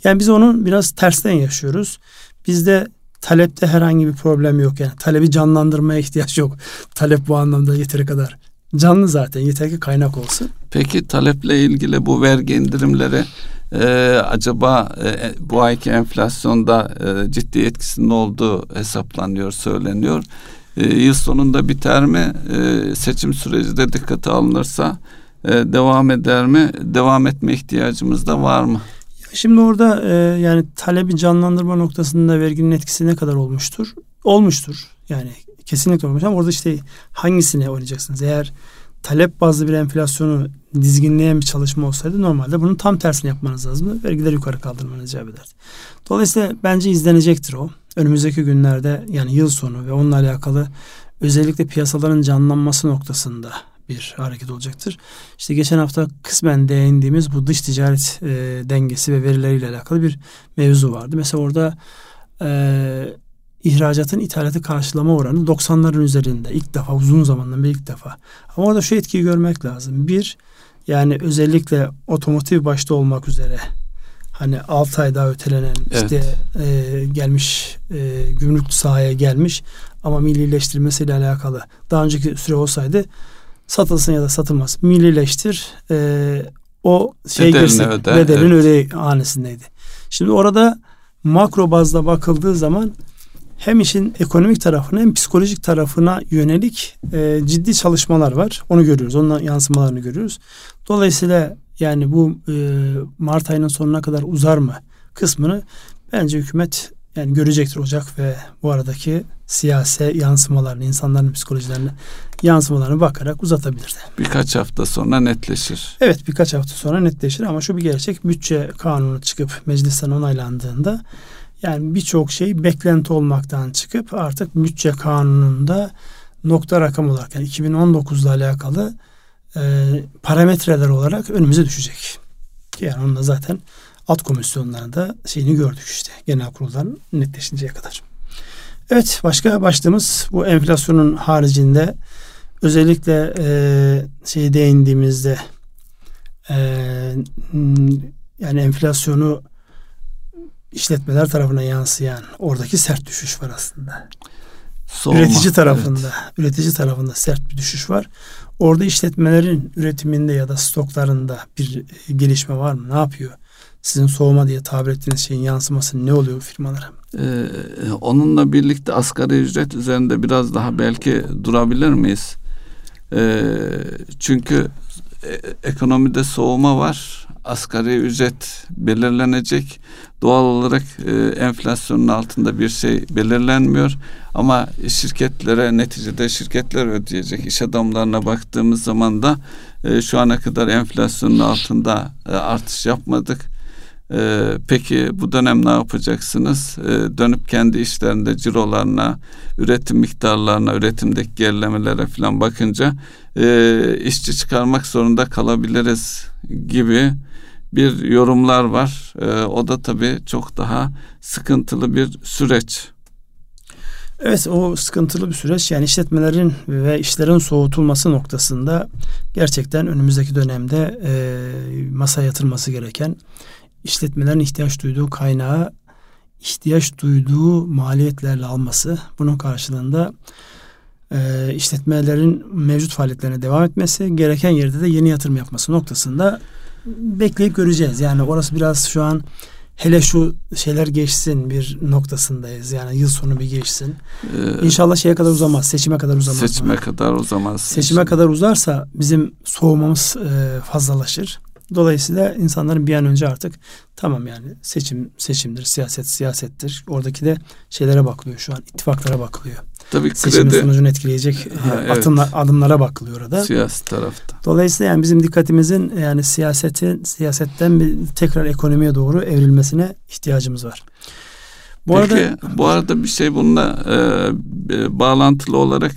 Yani biz onun biraz tersten yaşıyoruz. Bizde talepte herhangi bir problem yok. Yani talebi canlandırmaya ihtiyaç yok. Talep bu anlamda yeteri kadar canlı zaten. Yeter ki kaynak olsun. Peki taleple ilgili bu vergi indirimleri acaba bu ayki enflasyonda ciddi etkisinin olduğu hesaplanıyor, söyleniyor. Yıl sonunda biter mi? Seçim süreci de dikkate alınırsa devam eder mi? Devam etme ihtiyacımız da var mı? Şimdi orada yani talebi canlandırma noktasında verginin etkisi ne kadar olmuştur? Olmuştur. Yani kesinlikle olmuştur. Ama orada işte hangisine oynayacaksınız? Eğer talep bazlı bir enflasyonu dizginleyen bir çalışma olsaydı normalde bunun tam tersini yapmanız lazımdı. Vergileri yukarı kaldırmanız icap ederdi. Dolayısıyla bence izlenecektir o. Önümüzdeki günlerde yani yıl sonu ve onunla alakalı özellikle piyasaların canlanması noktasında bir hareket olacaktır. İşte geçen hafta kısmen değindiğimiz bu dış ticaret dengesi ve verileriyle alakalı bir mevzu vardı. Mesela orada ihracatın ithalatı karşılama oranı 90'ların üzerinde. İlk defa uzun zamandan beri ilk defa. Ama orada şu etkiyi görmek lazım. Bir, yani özellikle otomotiv başta olmak üzere hani 6 ay daha ötelenen işte gelmiş gümrük sahaya gelmiş ama millileştirmesiyle alakalı daha önceki süre olsaydı satılsın ya da satılmaz. Millileştir. o şey girsin, bedelin ödeyi hanesindeydi. Şimdi orada makro bazda bakıldığı zaman hem işin ekonomik tarafına hem psikolojik tarafına yönelik ciddi çalışmalar var. Onu görüyoruz. Onun yansımalarını görüyoruz. Dolayısıyla yani bu Mart ayının sonuna kadar uzar mı kısmını bence hükümet yani görecektir Ocak ve bu aradaki siyasi yansımalarını, insanların psikolojilerine yansımalarını bakarak uzatabilirdi. Birkaç hafta sonra netleşir. Evet, birkaç hafta sonra netleşir ama şu bir gerçek, bütçe kanunu çıkıp meclisten onaylandığında yani birçok şey beklenti olmaktan çıkıp artık bütçe kanununda nokta rakam olarak yani 2019'la alakalı parametreler olarak önümüze düşecek. Yani onunla zaten alt komisyonlarında şeyini gördük işte. Genel kuruldan netleşinceye kadar. Evet, başka başlığımız bu enflasyonun haricinde özellikle şeye değindiğimizde yani enflasyonu işletmeler tarafına yansıyan oradaki sert düşüş var aslında. Soğuma, üretici tarafında, evet. Üretici tarafında sert bir düşüş var. Orada işletmelerin üretiminde ya da stoklarında bir gelişme var mı? Ne yapıyor? Sizin soğuma diye tabir ettiğiniz şeyin yansıması ne oluyor firmalara? Onunla birlikte asgari ücret üzerinde biraz daha belki durabilir miyiz? Çünkü ekonomide soğuma var. Asgari ücret belirlenecek. Doğal olarak enflasyonun altında bir şey belirlenmiyor. Ama şirketlere, neticede şirketler ödeyecek. İş adamlarına baktığımız zaman da şu ana kadar enflasyonun altında artış yapmadık. Peki bu dönem ne yapacaksınız? Dönüp kendi işlerinde cirolarına, üretim miktarlarına, üretimdeki gerilemelere falan bakınca işçi çıkarmak zorunda kalabiliriz gibi bir yorumlar var. O da tabii çok daha sıkıntılı bir süreç. Evet, o sıkıntılı bir süreç. Yani işletmelerin ve işlerin soğutulması noktasında gerçekten önümüzdeki dönemde masaya yatırması gereken, işletmelerin ihtiyaç duyduğu kaynağı, ihtiyaç duyduğu maliyetlerle alması, bunun karşılığında işletmelerin mevcut faaliyetlerine devam etmesi, gereken yerde de yeni yatırım yapması noktasında bekleyip göreceğiz. Yani orası biraz şu an, hele şu şeyler geçsin bir noktasındayız. Yani yıl sonu bir geçsin. İnşallah şeye kadar uzamaz, seçime kadar uzamaz. Seçime kadar uzamaz. Seçime kadar uzarsa bizim soğumamız fazlalaşır. Dolayısıyla insanların bir an önce artık tamam yani seçim seçimdir, siyaset siyasettir. Oradaki de şeylere bakılıyor şu an, ittifaklara bakılıyor. Tabii ki seçimin sonucunu etkileyecek adımlara bakılıyor orada. Siyasi tarafta. Dolayısıyla yani bizim dikkatimizin yani siyasetten bir tekrar ekonomiye doğru evrilmesine ihtiyacımız var. Bu arada bir şey bununla bağlantılı olarak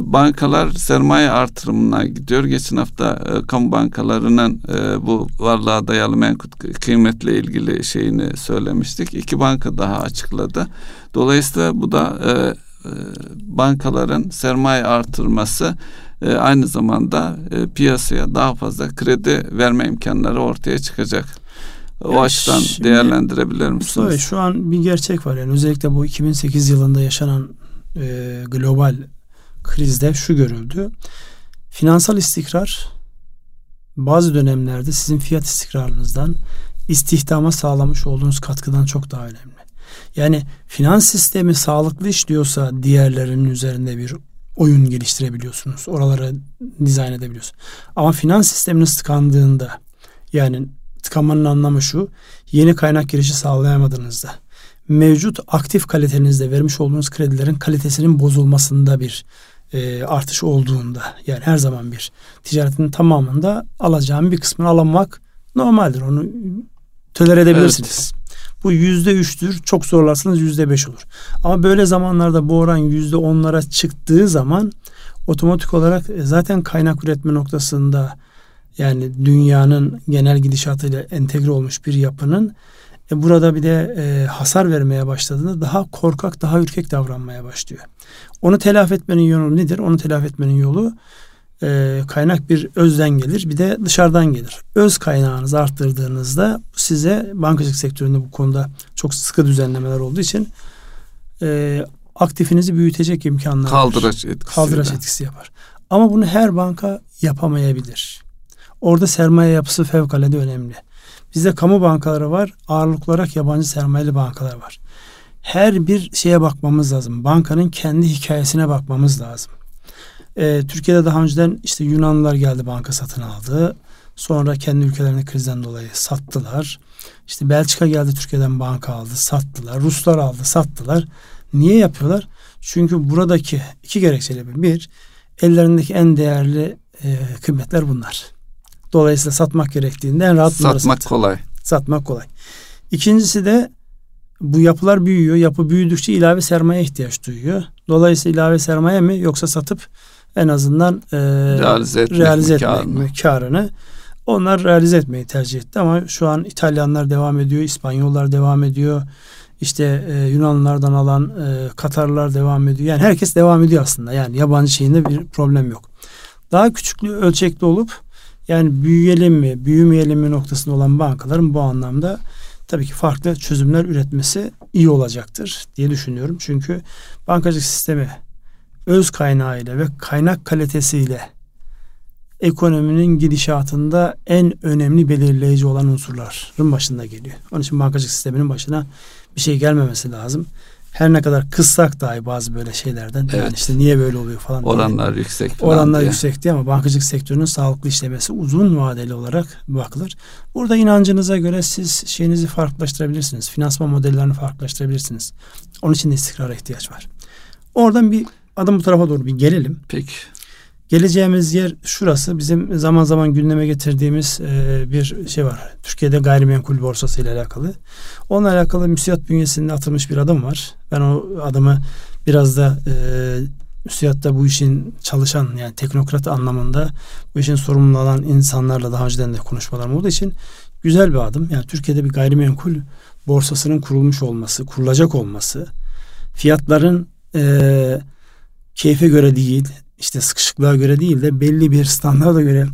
bankalar sermaye artırımına gidiyor. Geçen hafta kamu bankalarının bu varlığa dayalı menkul kıymetle ilgili şeyini söylemiştik. 2 banka daha açıkladı. Dolayısıyla bu da bankaların sermaye artırması aynı zamanda piyasaya daha fazla kredi verme imkanları ortaya çıkacak. O açıdan değerlendirebilir misiniz? Tabii şu an bir gerçek var. Yani özellikle bu 2008 yılında yaşanan global krizde şu görüldü. Finansal istikrar bazı dönemlerde sizin fiyat istikrarınızdan, istihdama sağlamış olduğunuz katkıdan çok daha önemli. Yani finans sistemi sağlıklı işliyorsa diğerlerinin üzerinde bir oyun geliştirebiliyorsunuz. Oraları dizayn edebiliyorsunuz. Ama finans sisteminiz tıkandığında, yani tıkanmanın anlamı şu, yeni kaynak girişi sağlayamadığınızda, mevcut aktif kalitenizde vermiş olduğunuz kredilerin kalitesinin bozulmasında bir artış olduğunda, yani her zaman bir ticaretin tamamında alacağım bir kısmını alamak normaldir. Onu tolere edebilirsiniz. Evet. Bu %3'tür. Çok zorlarsınız %5 olur. Ama böyle zamanlarda bu oran %10'lara çıktığı zaman otomatik olarak zaten kaynak üretme noktasında yani dünyanın genel gidişatıyla entegre olmuş bir yapının burada bir de hasar vermeye başladığında daha korkak, daha ürkek davranmaya başlıyor. Onu telafi etmenin yolu nedir? Onu telafi etmenin yolu kaynak bir özden gelir, bir de dışarıdan gelir. Öz kaynağınızı arttırdığınızda size bankacılık sektöründe bu konuda çok sıkı düzenlemeler olduğu için aktifinizi büyütecek imkanlar kaldıraç etkisi yapar. Ama bunu her banka yapamayabilir. Orada sermaye yapısı fevkalade önemli. Bizde kamu bankaları var. Ağırlıklı olarak yabancı sermayeli bankalar var. Her bir şeye bakmamız lazım. Bankanın kendi hikayesine bakmamız lazım. Türkiye'de daha önceden işte Yunanlılar geldi, banka satın aldı. Sonra kendi ülkelerinde krizden dolayı sattılar. İşte Belçika geldi, Türkiye'den banka aldı, sattılar. Ruslar aldı, sattılar. Niye yapıyorlar? Çünkü buradaki iki gerekçeyle bir, ellerindeki en değerli kıymetler bunlar. Dolayısıyla satmak gerektiğinde en rahat bunları satmak kolay. Satmak kolay. İkincisi de bu yapılar büyüyor. Yapı büyüdükçe ilave sermaye ihtiyaç duyuyor. Dolayısıyla ilave sermaye mi yoksa satıp en azından realize etmek karını. Onlar realize etmeyi tercih etti ama şu an İtalyanlar devam ediyor, İspanyollar devam ediyor. İşte Yunanlılardan alan Katarlılar devam ediyor. Yani herkes devam ediyor aslında. Yani yabancı şeyinde bir problem yok. Daha küçük ölçekli olup yani büyüyelim mi, büyümeyelim mi noktasında olan bankaların bu anlamda tabii ki farklı çözümler üretmesi iyi olacaktır diye düşünüyorum. Çünkü bankacılık sistemi öz kaynağıyla ve kaynak kalitesiyle ekonominin gidişatında en önemli belirleyici olan unsurların başında geliyor. Onun için bankacılık sisteminin başına bir şey gelmemesi lazım. Her ne kadar kızsak dahi bazı böyle şeylerden, evet, yani işte niye böyle oluyor falan. Oranlar yüksek. Oranlar yüksek diye, ama bankacılık sektörünün sağlıklı işlemesi uzun vadeli olarak bakılır. Burada inancınıza göre siz şeyinizi farklılaştırabilirsiniz. Finansman modellerini farklılaştırabilirsiniz. Onun için de istikrara ihtiyaç var. Oradan bir adım bu tarafa doğru bir gelelim. Peki. Geleceğimiz yer şurası. Bizim zaman zaman gündeme getirdiğimiz bir şey var. Türkiye'de gayrimenkul borsası ile alakalı. Onunla alakalı müsiyat bünyesinde atılmış bir adım var. Ben o adımı biraz da müsiyatta bu işin çalışan, yani teknokrat anlamında bu işin sorumlu olan insanlarla daha önceden de konuşmalarım olduğu için güzel bir adım. Yani Türkiye'de bir gayrimenkul borsasının kurulmuş olması, kurulacak olması, fiyatların keyfe göre değil, işte sıkışıklığa göre değil de belli bir standarda göre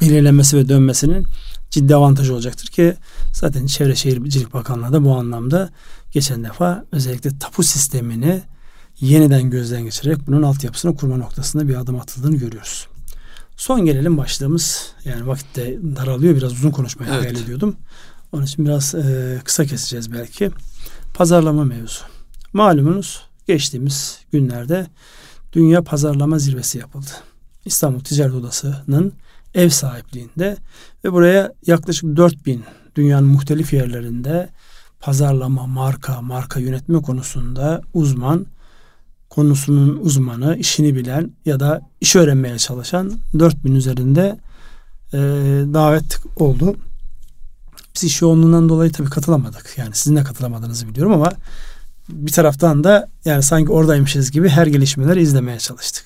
belirlenmesi ve dönmesinin ciddi avantajı olacaktır ki zaten Çevre Şehircilik Bakanlığı da bu anlamda geçen defa özellikle tapu sistemini yeniden gözden geçirerek bunun altyapısını kurma noktasında bir adım atıldığını görüyoruz. Son gelelim başlığımız, yani vakit de daralıyor, biraz uzun konuşmayı hayal ediyordum. Onun için biraz kısa keseceğiz belki. Pazarlama mevzu. Malumunuz geçtiğimiz günlerde Dünya Pazarlama Zirvesi yapıldı. İstanbul Ticaret Odası'nın ev sahipliğinde ve buraya yaklaşık 4000 dünyanın muhtelif yerlerinde pazarlama, marka yönetme konusunda uzman, konusunun uzmanı, işini bilen ya da iş öğrenmeye çalışan 4000 üzerinde davet oldu. Biz iş yoğunluğundan dolayı tabii katılamadık. Yani sizin de katılamadığınızı biliyorum ama bir taraftan da yani sanki oradaymışız gibi her gelişmeleri izlemeye çalıştık.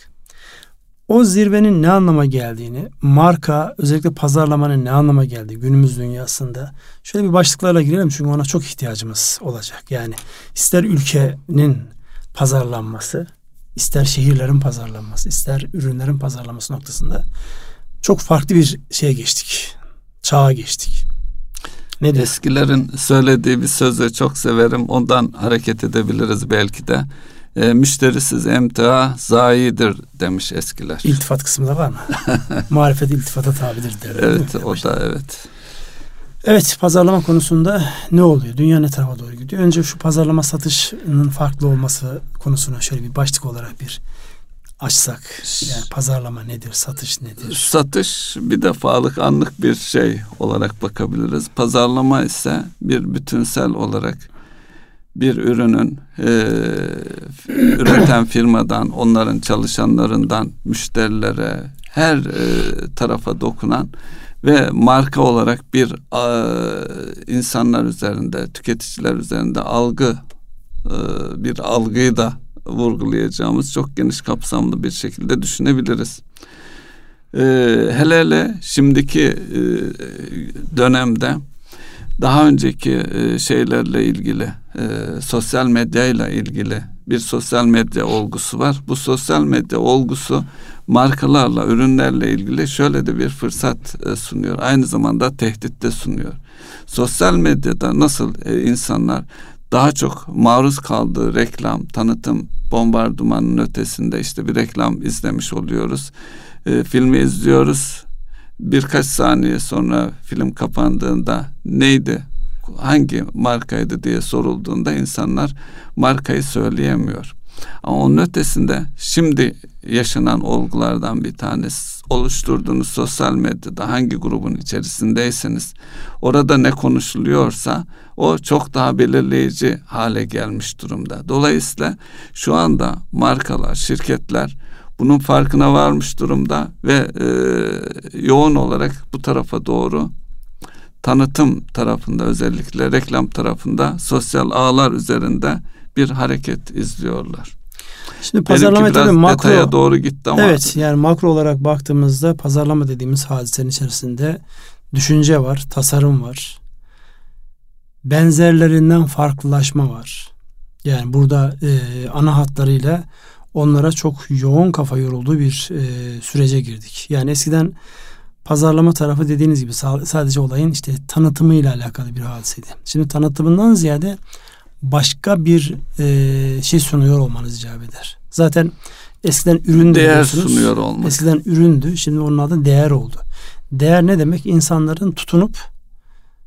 O zirvenin ne anlama geldiğini, marka, özellikle pazarlamanın ne anlama geldiği günümüz dünyasında şöyle bir başlıklarla girelim çünkü ona çok ihtiyacımız olacak. Yani ister ülkenin pazarlanması, ister şehirlerin pazarlanması, ister ürünlerin pazarlanması noktasında çok farklı bir şeye geçtik. Çağa geçtik. Nedir? Eskilerin söylediği bir sözü çok severim. Ondan hareket edebiliriz belki de. Müşterisiz emtia zayidir demiş eskiler. İltifat kısmında var mı? Marifet iltifata tabidir derler. Evet, o da evet. Evet, pazarlama konusunda ne oluyor? Dünya ne tarafa doğru gidiyor? Önce şu pazarlama satışının farklı olması konusuna şöyle bir başlık olarak bir açsak. Yani pazarlama nedir? Satış nedir? Satış bir defalık, anlık bir şey olarak bakabiliriz. Pazarlama ise bir bütünsel olarak bir ürünün üreten firmadan, onların çalışanlarından, müşterilere, her tarafa dokunan ve marka olarak bir insanlar üzerinde, tüketiciler üzerinde algı, bir algıyı da vurgulayacağımız çok geniş kapsamlı bir şekilde düşünebiliriz. Hele hele şimdiki dönemde daha önceki şeylerle ilgili, sosyal medyayla ilgili bir sosyal medya olgusu var. Bu sosyal medya olgusu markalarla, ürünlerle ilgili şöyle de bir fırsat sunuyor. Aynı zamanda tehdit de sunuyor. Sosyal medyada nasıl insanlar daha çok maruz kaldığı reklam, tanıtım bombardımanının ötesinde işte bir reklam izlemiş oluyoruz. Filmi izliyoruz. birkaç saniye sonra film kapandığında neydi, hangi markaydı diye sorulduğunda insanlar markayı söyleyemiyor. Ama onun ötesinde şimdi yaşanan olgulardan bir tanesi oluşturduğunuz sosyal medyada hangi grubun içerisindeyseniz orada ne konuşuluyorsa o çok daha belirleyici hale gelmiş durumda. Dolayısıyla şu anda markalar, şirketler bunun farkına varmış durumda ve yoğun olarak bu tarafa doğru tanıtım tarafında, özellikle reklam tarafında, sosyal ağlar üzerinde bir hareket izliyorlar. Şimdi pazarlama tabii makro detaya doğru gitti ama. Evet, yani makro olarak baktığımızda pazarlama dediğimiz hadisenin içerisinde düşünce var, tasarım var. Benzerlerinden farklılaşma var. Yani burada ana hatlarıyla onlara çok yoğun kafa yorulduğu bir sürece girdik. Yani eskiden pazarlama tarafı dediğiniz gibi sadece olayın işte tanıtımıyla alakalı bir hadiseydi. Şimdi tanıtımından ziyade başka bir şey sunuyor olmanız icap eder. Zaten eskiden ürün değer sunuyor olmak. Eskiden üründü. Şimdi onun adı değer oldu. Değer ne demek? İnsanların tutunup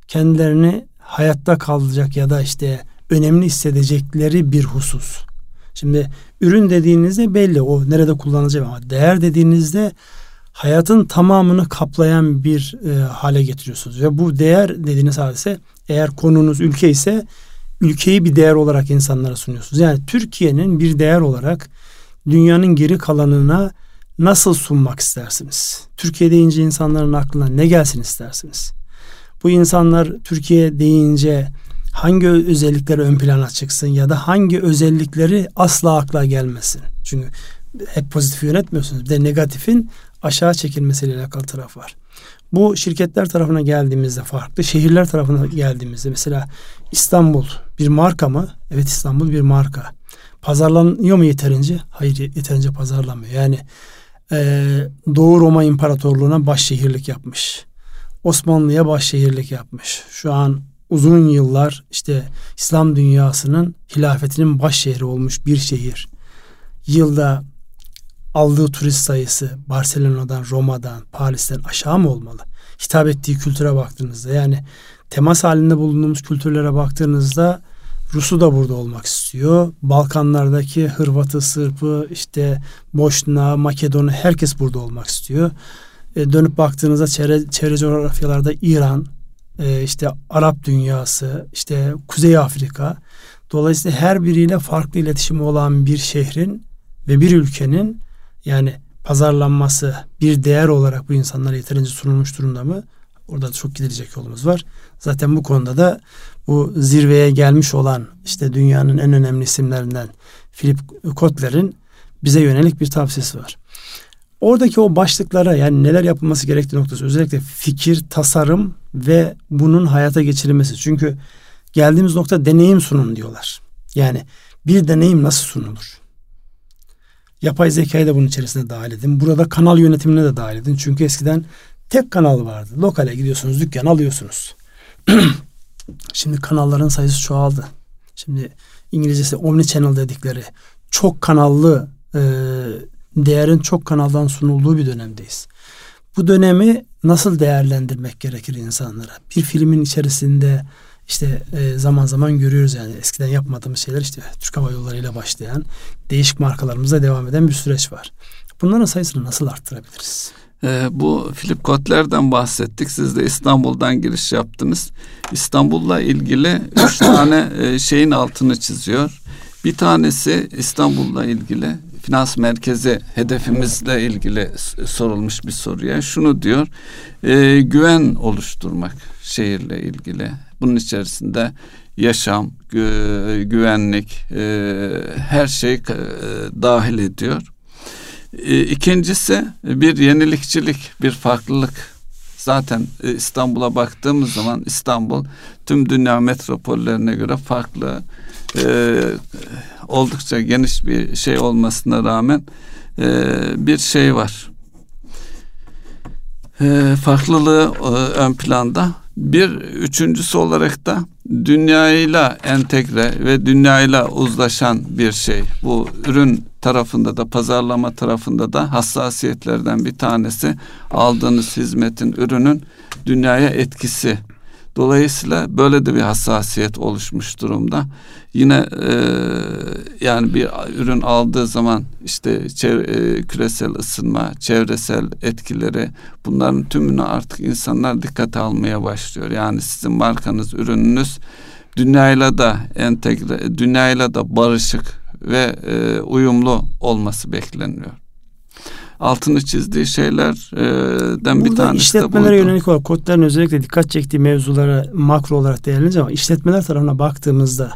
kendilerini hayatta kalacak ya da işte önemli hissedecekleri bir husus. Şimdi ürün dediğinizde belli o nerede kullanılacak ama değer dediğinizde hayatın tamamını kaplayan bir hale getiriyorsunuz. Ve bu değer dediğiniz hadise, eğer konunuz ülke ise ülkeyi bir değer olarak insanlara sunuyorsunuz. Yani Türkiye'nin bir değer olarak dünyanın geri kalanına nasıl sunmak istersiniz? Türkiye deyince insanların aklına ne gelsin istersiniz? Bu insanlar Türkiye deyince hangi özellikleri ön plana çıksın ya da hangi özellikleri asla akla gelmesin? Çünkü hep pozitif yönetmiyorsunuz. Bir de negatifin aşağı çekilmesiyle alakalı taraf var. Bu şirketler tarafına geldiğimizde farklı, şehirler tarafına geldiğimizde mesela İstanbul bir marka mı? Evet, İstanbul bir marka. Pazarlanıyor mu yeterince? Hayır, yeterince pazarlanmıyor. Yani Doğu Roma İmparatorluğu'na başşehirlik yapmış. Osmanlı'ya başşehirlik yapmış. Şu an uzun yıllar işte İslam dünyasının hilafetinin başşehri olmuş bir şehir. Yılda aldığı turist sayısı Barcelona'dan, Roma'dan, Paris'ten aşağı mı olmalı? Hitap ettiği kültüre baktığınızda, yani temas halinde bulunduğumuz kültürlere baktığınızda Rus'u da burada olmak istiyor. Balkanlardaki Hırvat'ı, Sırp'ı, işte Boşna, Makedon'u herkes burada olmak istiyor. Dönüp baktığınızda çevre coğrafyalarda İran, işte Arap dünyası, işte Kuzey Afrika. Dolayısıyla her biriyle farklı iletişimi olan bir şehrin ve bir ülkenin yani pazarlanması bir değer olarak bu insanlara yeterince sunulmuş durumda mı? Orada çok gidilecek yolumuz var. Zaten bu konuda da bu zirveye gelmiş olan işte dünyanın en önemli isimlerinden Philip Kotler'in bize yönelik bir tavsiyesi var. Oradaki o başlıklara, yani neler yapılması gerektiği noktası, özellikle fikir, tasarım ve bunun hayata geçirilmesi. Çünkü geldiğimiz nokta deneyim sunun diyorlar. Yani bir deneyim nasıl sunulur? Yapay zekayı da bunun içerisine dahil edin. Burada kanal yönetimine de dahil edin. Çünkü eskiden tek kanal vardı. Lokale gidiyorsunuz, dükkan alıyorsunuz. Şimdi kanalların sayısı çoğaldı. Şimdi İngilizcesi omnichannel dedikleri çok kanallı, değerin çok kanaldan sunulduğu bir dönemdeyiz. Bu dönemi nasıl değerlendirmek gerekir insanlara? Bir filmin içerisinde İşte zaman zaman görüyoruz, yani eskiden yapmadığımız şeyler işte Türk Hava Yolları ile başlayan, değişik markalarımızla devam eden bir süreç var. Bunların sayısını nasıl arttırabiliriz? Bu Philip Kotler'den bahsettik. Siz de İstanbul'dan giriş yaptınız. İstanbul'la ilgili üç tane şeyin altını çiziyor. Bir tanesi İstanbul'la ilgili finans merkezi hedefimizle ilgili sorulmuş bir soruya. Şunu diyor, güven oluşturmak şehirle ilgili. Bunun içerisinde yaşam, güvenlik, her şey dahil ediyor. İkincisi bir yenilikçilik, bir farklılık. Zaten İstanbul'a baktığımız zaman İstanbul tüm dünya metropollerine göre farklı. Oldukça geniş bir şey olmasına rağmen bir şey var. Farklılığı ön planda. Bir üçüncüsü olarak da dünyayla entegre ve dünyayla uzlaşan bir şey. Bu ürün tarafında da, pazarlama tarafında da hassasiyetlerden bir tanesi aldığınız hizmetin, ürünün dünyaya etkisi. Dolayısıyla böyle de bir hassasiyet oluşmuş durumda. Yine yani bir ürün aldığı zaman işte küresel ısınma, çevresel etkileri, bunların tümünü artık insanlar dikkate almaya başlıyor. Yani sizin markanız, ürününüz dünyayla da entegre, dünyayla da barışık ve uyumlu olması bekleniyor. Altını çizdiği şeylerden bir tanesi de bu. İşletmelere yönelik olarak kodların özellikle dikkat çektiği mevzulara makro olarak değerleneceğiz ama işletmeler tarafına baktığımızda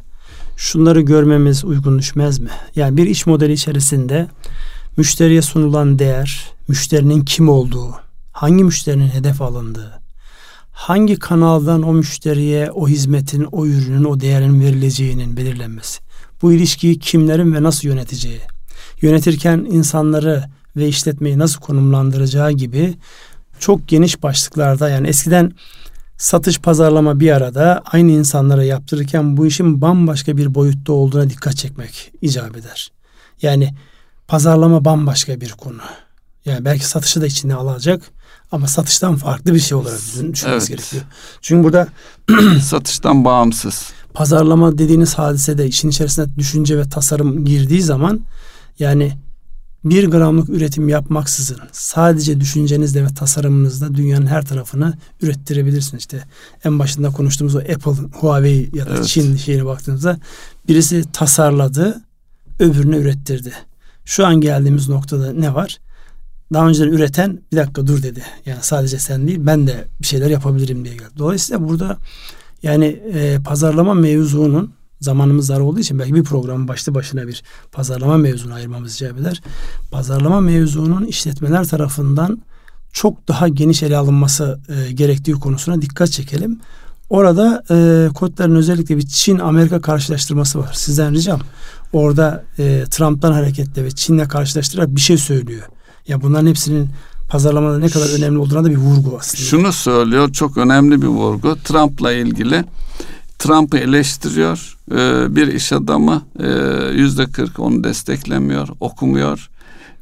şunları görmemiz uygun düşmez mi? Yani bir iş modeli içerisinde müşteriye sunulan değer, müşterinin kim olduğu, hangi müşterinin hedef alındığı, hangi kanaldan o müşteriye o hizmetin, o ürünün, o değerin verileceğinin belirlenmesi. Bu ilişkiyi kimlerin ve nasıl yöneteceği, yönetirken insanları ve işletmeyi nasıl konumlandıracağı gibi çok geniş başlıklarda, yani eskiden satış pazarlama bir arada aynı insanlara yaptırırken bu işin bambaşka bir boyutta olduğuna dikkat çekmek icap eder. Yani pazarlama bambaşka bir konu. Yani belki satışı da içine alacak ama satıştan farklı bir şey olarak düşünmemiz gerekiyor. Çünkü burada satıştan bağımsız. Pazarlama dediğiniz hadisede işin içerisine düşünce ve tasarım girdiği zaman, yani bir gramlık üretim yapmaksızın sadece düşüncenizle ve tasarımınızla dünyanın her tarafını ürettirebilirsiniz. İşte en başında konuştuğumuz o Apple, Huawei ya da Çin şeyine baktığınızda birisi tasarladı, öbürünü ürettirdi. Şu an geldiğimiz noktada ne var? Daha önceden üreten bir dakika dur dedi. Yani sadece sen değil, ben de bir şeyler yapabilirim diye geldi. Dolayısıyla burada yani pazarlama mevzunun, zamanımız dar olduğu için belki bir programın başlı başına bir pazarlama mevzunu ayırmamız icap eder. Pazarlama mevzunun işletmeler tarafından çok daha geniş ele alınması gerektiği konusuna dikkat çekelim. Orada kodların özellikle bir Çin-Amerika karşılaştırması var. Sizden ricam, orada Trump'tan hareketle ve Çin'le karşılaştırarak bir şey söylüyor. Ya bunların hepsinin pazarlamada ne kadar önemli olduğuna da bir vurgu aslında. Şunu söylüyor, çok önemli bir vurgu. Trump'la ilgili, Trump'ı eleştiriyor. Bir iş adamı, %40 onu desteklemiyor, okumuyor.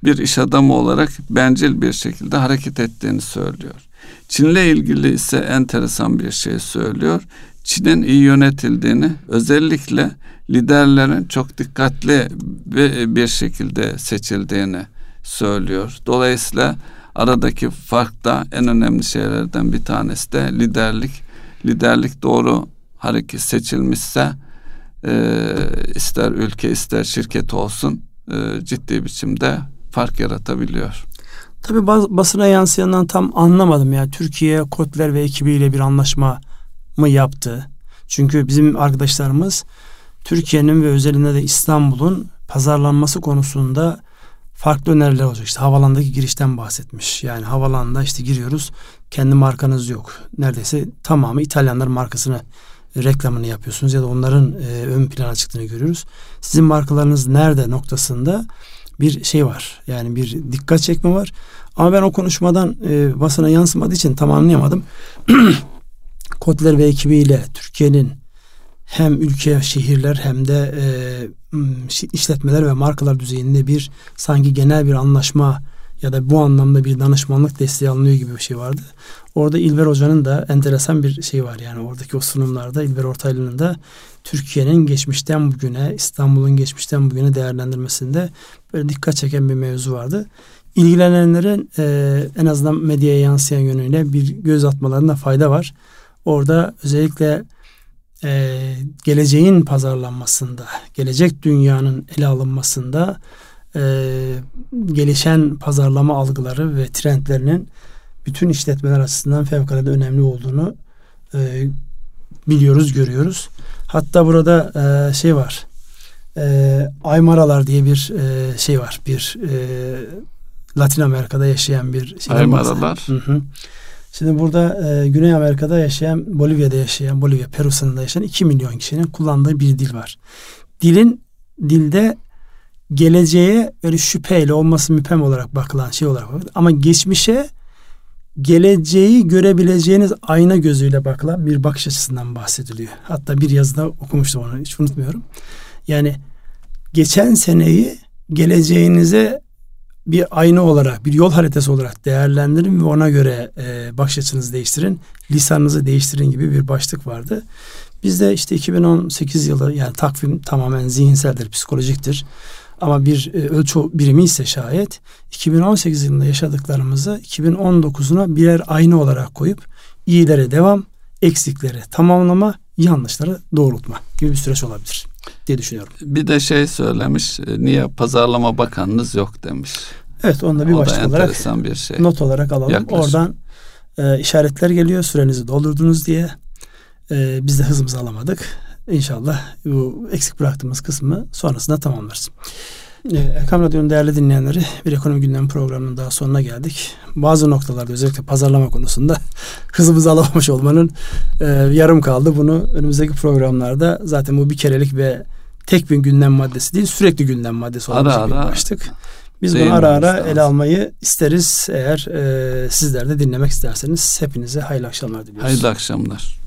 Bir iş adamı olarak bencil bir şekilde hareket ettiğini söylüyor. Çin'le ilgili ise enteresan bir şey söylüyor. Çin'in iyi yönetildiğini, özellikle liderlerin çok dikkatli bir şekilde seçildiğini söylüyor. Dolayısıyla aradaki fark da, en önemli şeylerden bir tanesi de liderlik. Liderlik doğru hareket seçilmişse ister ülke ister şirket olsun ciddi biçimde fark yaratabiliyor. Tabii basına yansıyandan tam anlamadım ya. Türkiye Kotler ve ekibiyle bir anlaşma mı yaptı? Çünkü bizim arkadaşlarımız Türkiye'nin ve özelinde de İstanbul'un pazarlanması konusunda farklı öneriler olacak. İşte havalandaki girişten bahsetmiş. Yani havalanda işte giriyoruz, kendi markanız yok. Neredeyse tamamı İtalyanların markasını, reklamını yapıyorsunuz ya da onların ön plana çıktığını görüyoruz. Sizin markalarınız nerede noktasında bir şey var. Yani bir dikkat çekme var. Ama ben o konuşmadan basına yansımadığı için tam anlayamadım. Kotler ve ekibiyle Türkiye'nin hem ülke, şehirler hem de işletmeler ve markalar düzeyinde bir sanki genel bir anlaşma ya da bu anlamda bir danışmanlık desteği alınıyor gibi bir şey vardı. Orada İlber Hoca'nın da enteresan bir şey var. Yani oradaki o sunumlarda İlber Ortaylı'nın da Türkiye'nin geçmişten bugüne, İstanbul'un geçmişten bugüne değerlendirmesinde böyle dikkat çeken bir mevzu vardı. İlgilenenlerin en azından medyaya yansıyan yönüyle bir göz atmalarında fayda var. Orada özellikle geleceğin pazarlanmasında, gelecek dünyanın ele alınmasında gelişen pazarlama algıları ve trendlerinin bütün işletmeler açısından fevkalade önemli olduğunu biliyoruz, görüyoruz. Hatta burada şey var, Aymaralar diye bir şey var, bir Latin Amerika'da yaşayan bir şey. Aymaralar. Hı. Şimdi burada Güney Amerika'da yaşayan, Bolivya, Peru sınırında yaşayan 2 milyon kişinin kullandığı bir dil var. Dilde geleceğe öyle şüpheyle olması müphem olarak bakılan şey olarak bakılır. Ama geçmişe geleceği görebileceğiniz ayna gözüyle bakılan bir bakış açısından bahsediliyor. Hatta bir yazıda okumuştum onu, hiç unutmuyorum. Yani geçen seneyi geleceğinize bir ayna olarak, bir yol haritası olarak değerlendirin ve ona göre bakış açınızı değiştirin, lisanınızı değiştirin gibi bir başlık vardı. Biz de işte 2018 yılı, yani takvim tamamen zihinseldir, psikolojiktir. Ama bir ölçü birimi ise şayet 2018 yılında yaşadıklarımızı 2019'una birer ayna olarak koyup iyilere devam, eksikleri tamamlama, yanlışları doğrultma gibi bir süreç olabilir diye düşünüyorum. Bir de şey söylemiş, niye Pazarlama Bakanınız yok demiş. Evet, onu da bir başlık olarak bir şey, not olarak alalım. Oradan işaretler geliyor, sürenizi doldurdunuz diye. Biz de hızımızı alamadık. İnşallah bu eksik bıraktığımız kısmı sonrasında tamamlarız. Erkam Radyo'nun değerli dinleyenleri, bir ekonomi gündemi programının daha sonuna geldik. Bazı noktalarda özellikle pazarlama konusunda hızımızı alamamış olmanın yarım kaldı. Bunu önümüzdeki programlarda, zaten bu bir kerelik ve tek bir gündem maddesi değil, sürekli gündem maddesi olarak başladık. Biz bunu ara ara ele almayı isteriz. Eğer sizler de dinlemek isterseniz hepinize hayırlı akşamlar diliyoruz. Hayırlı akşamlar.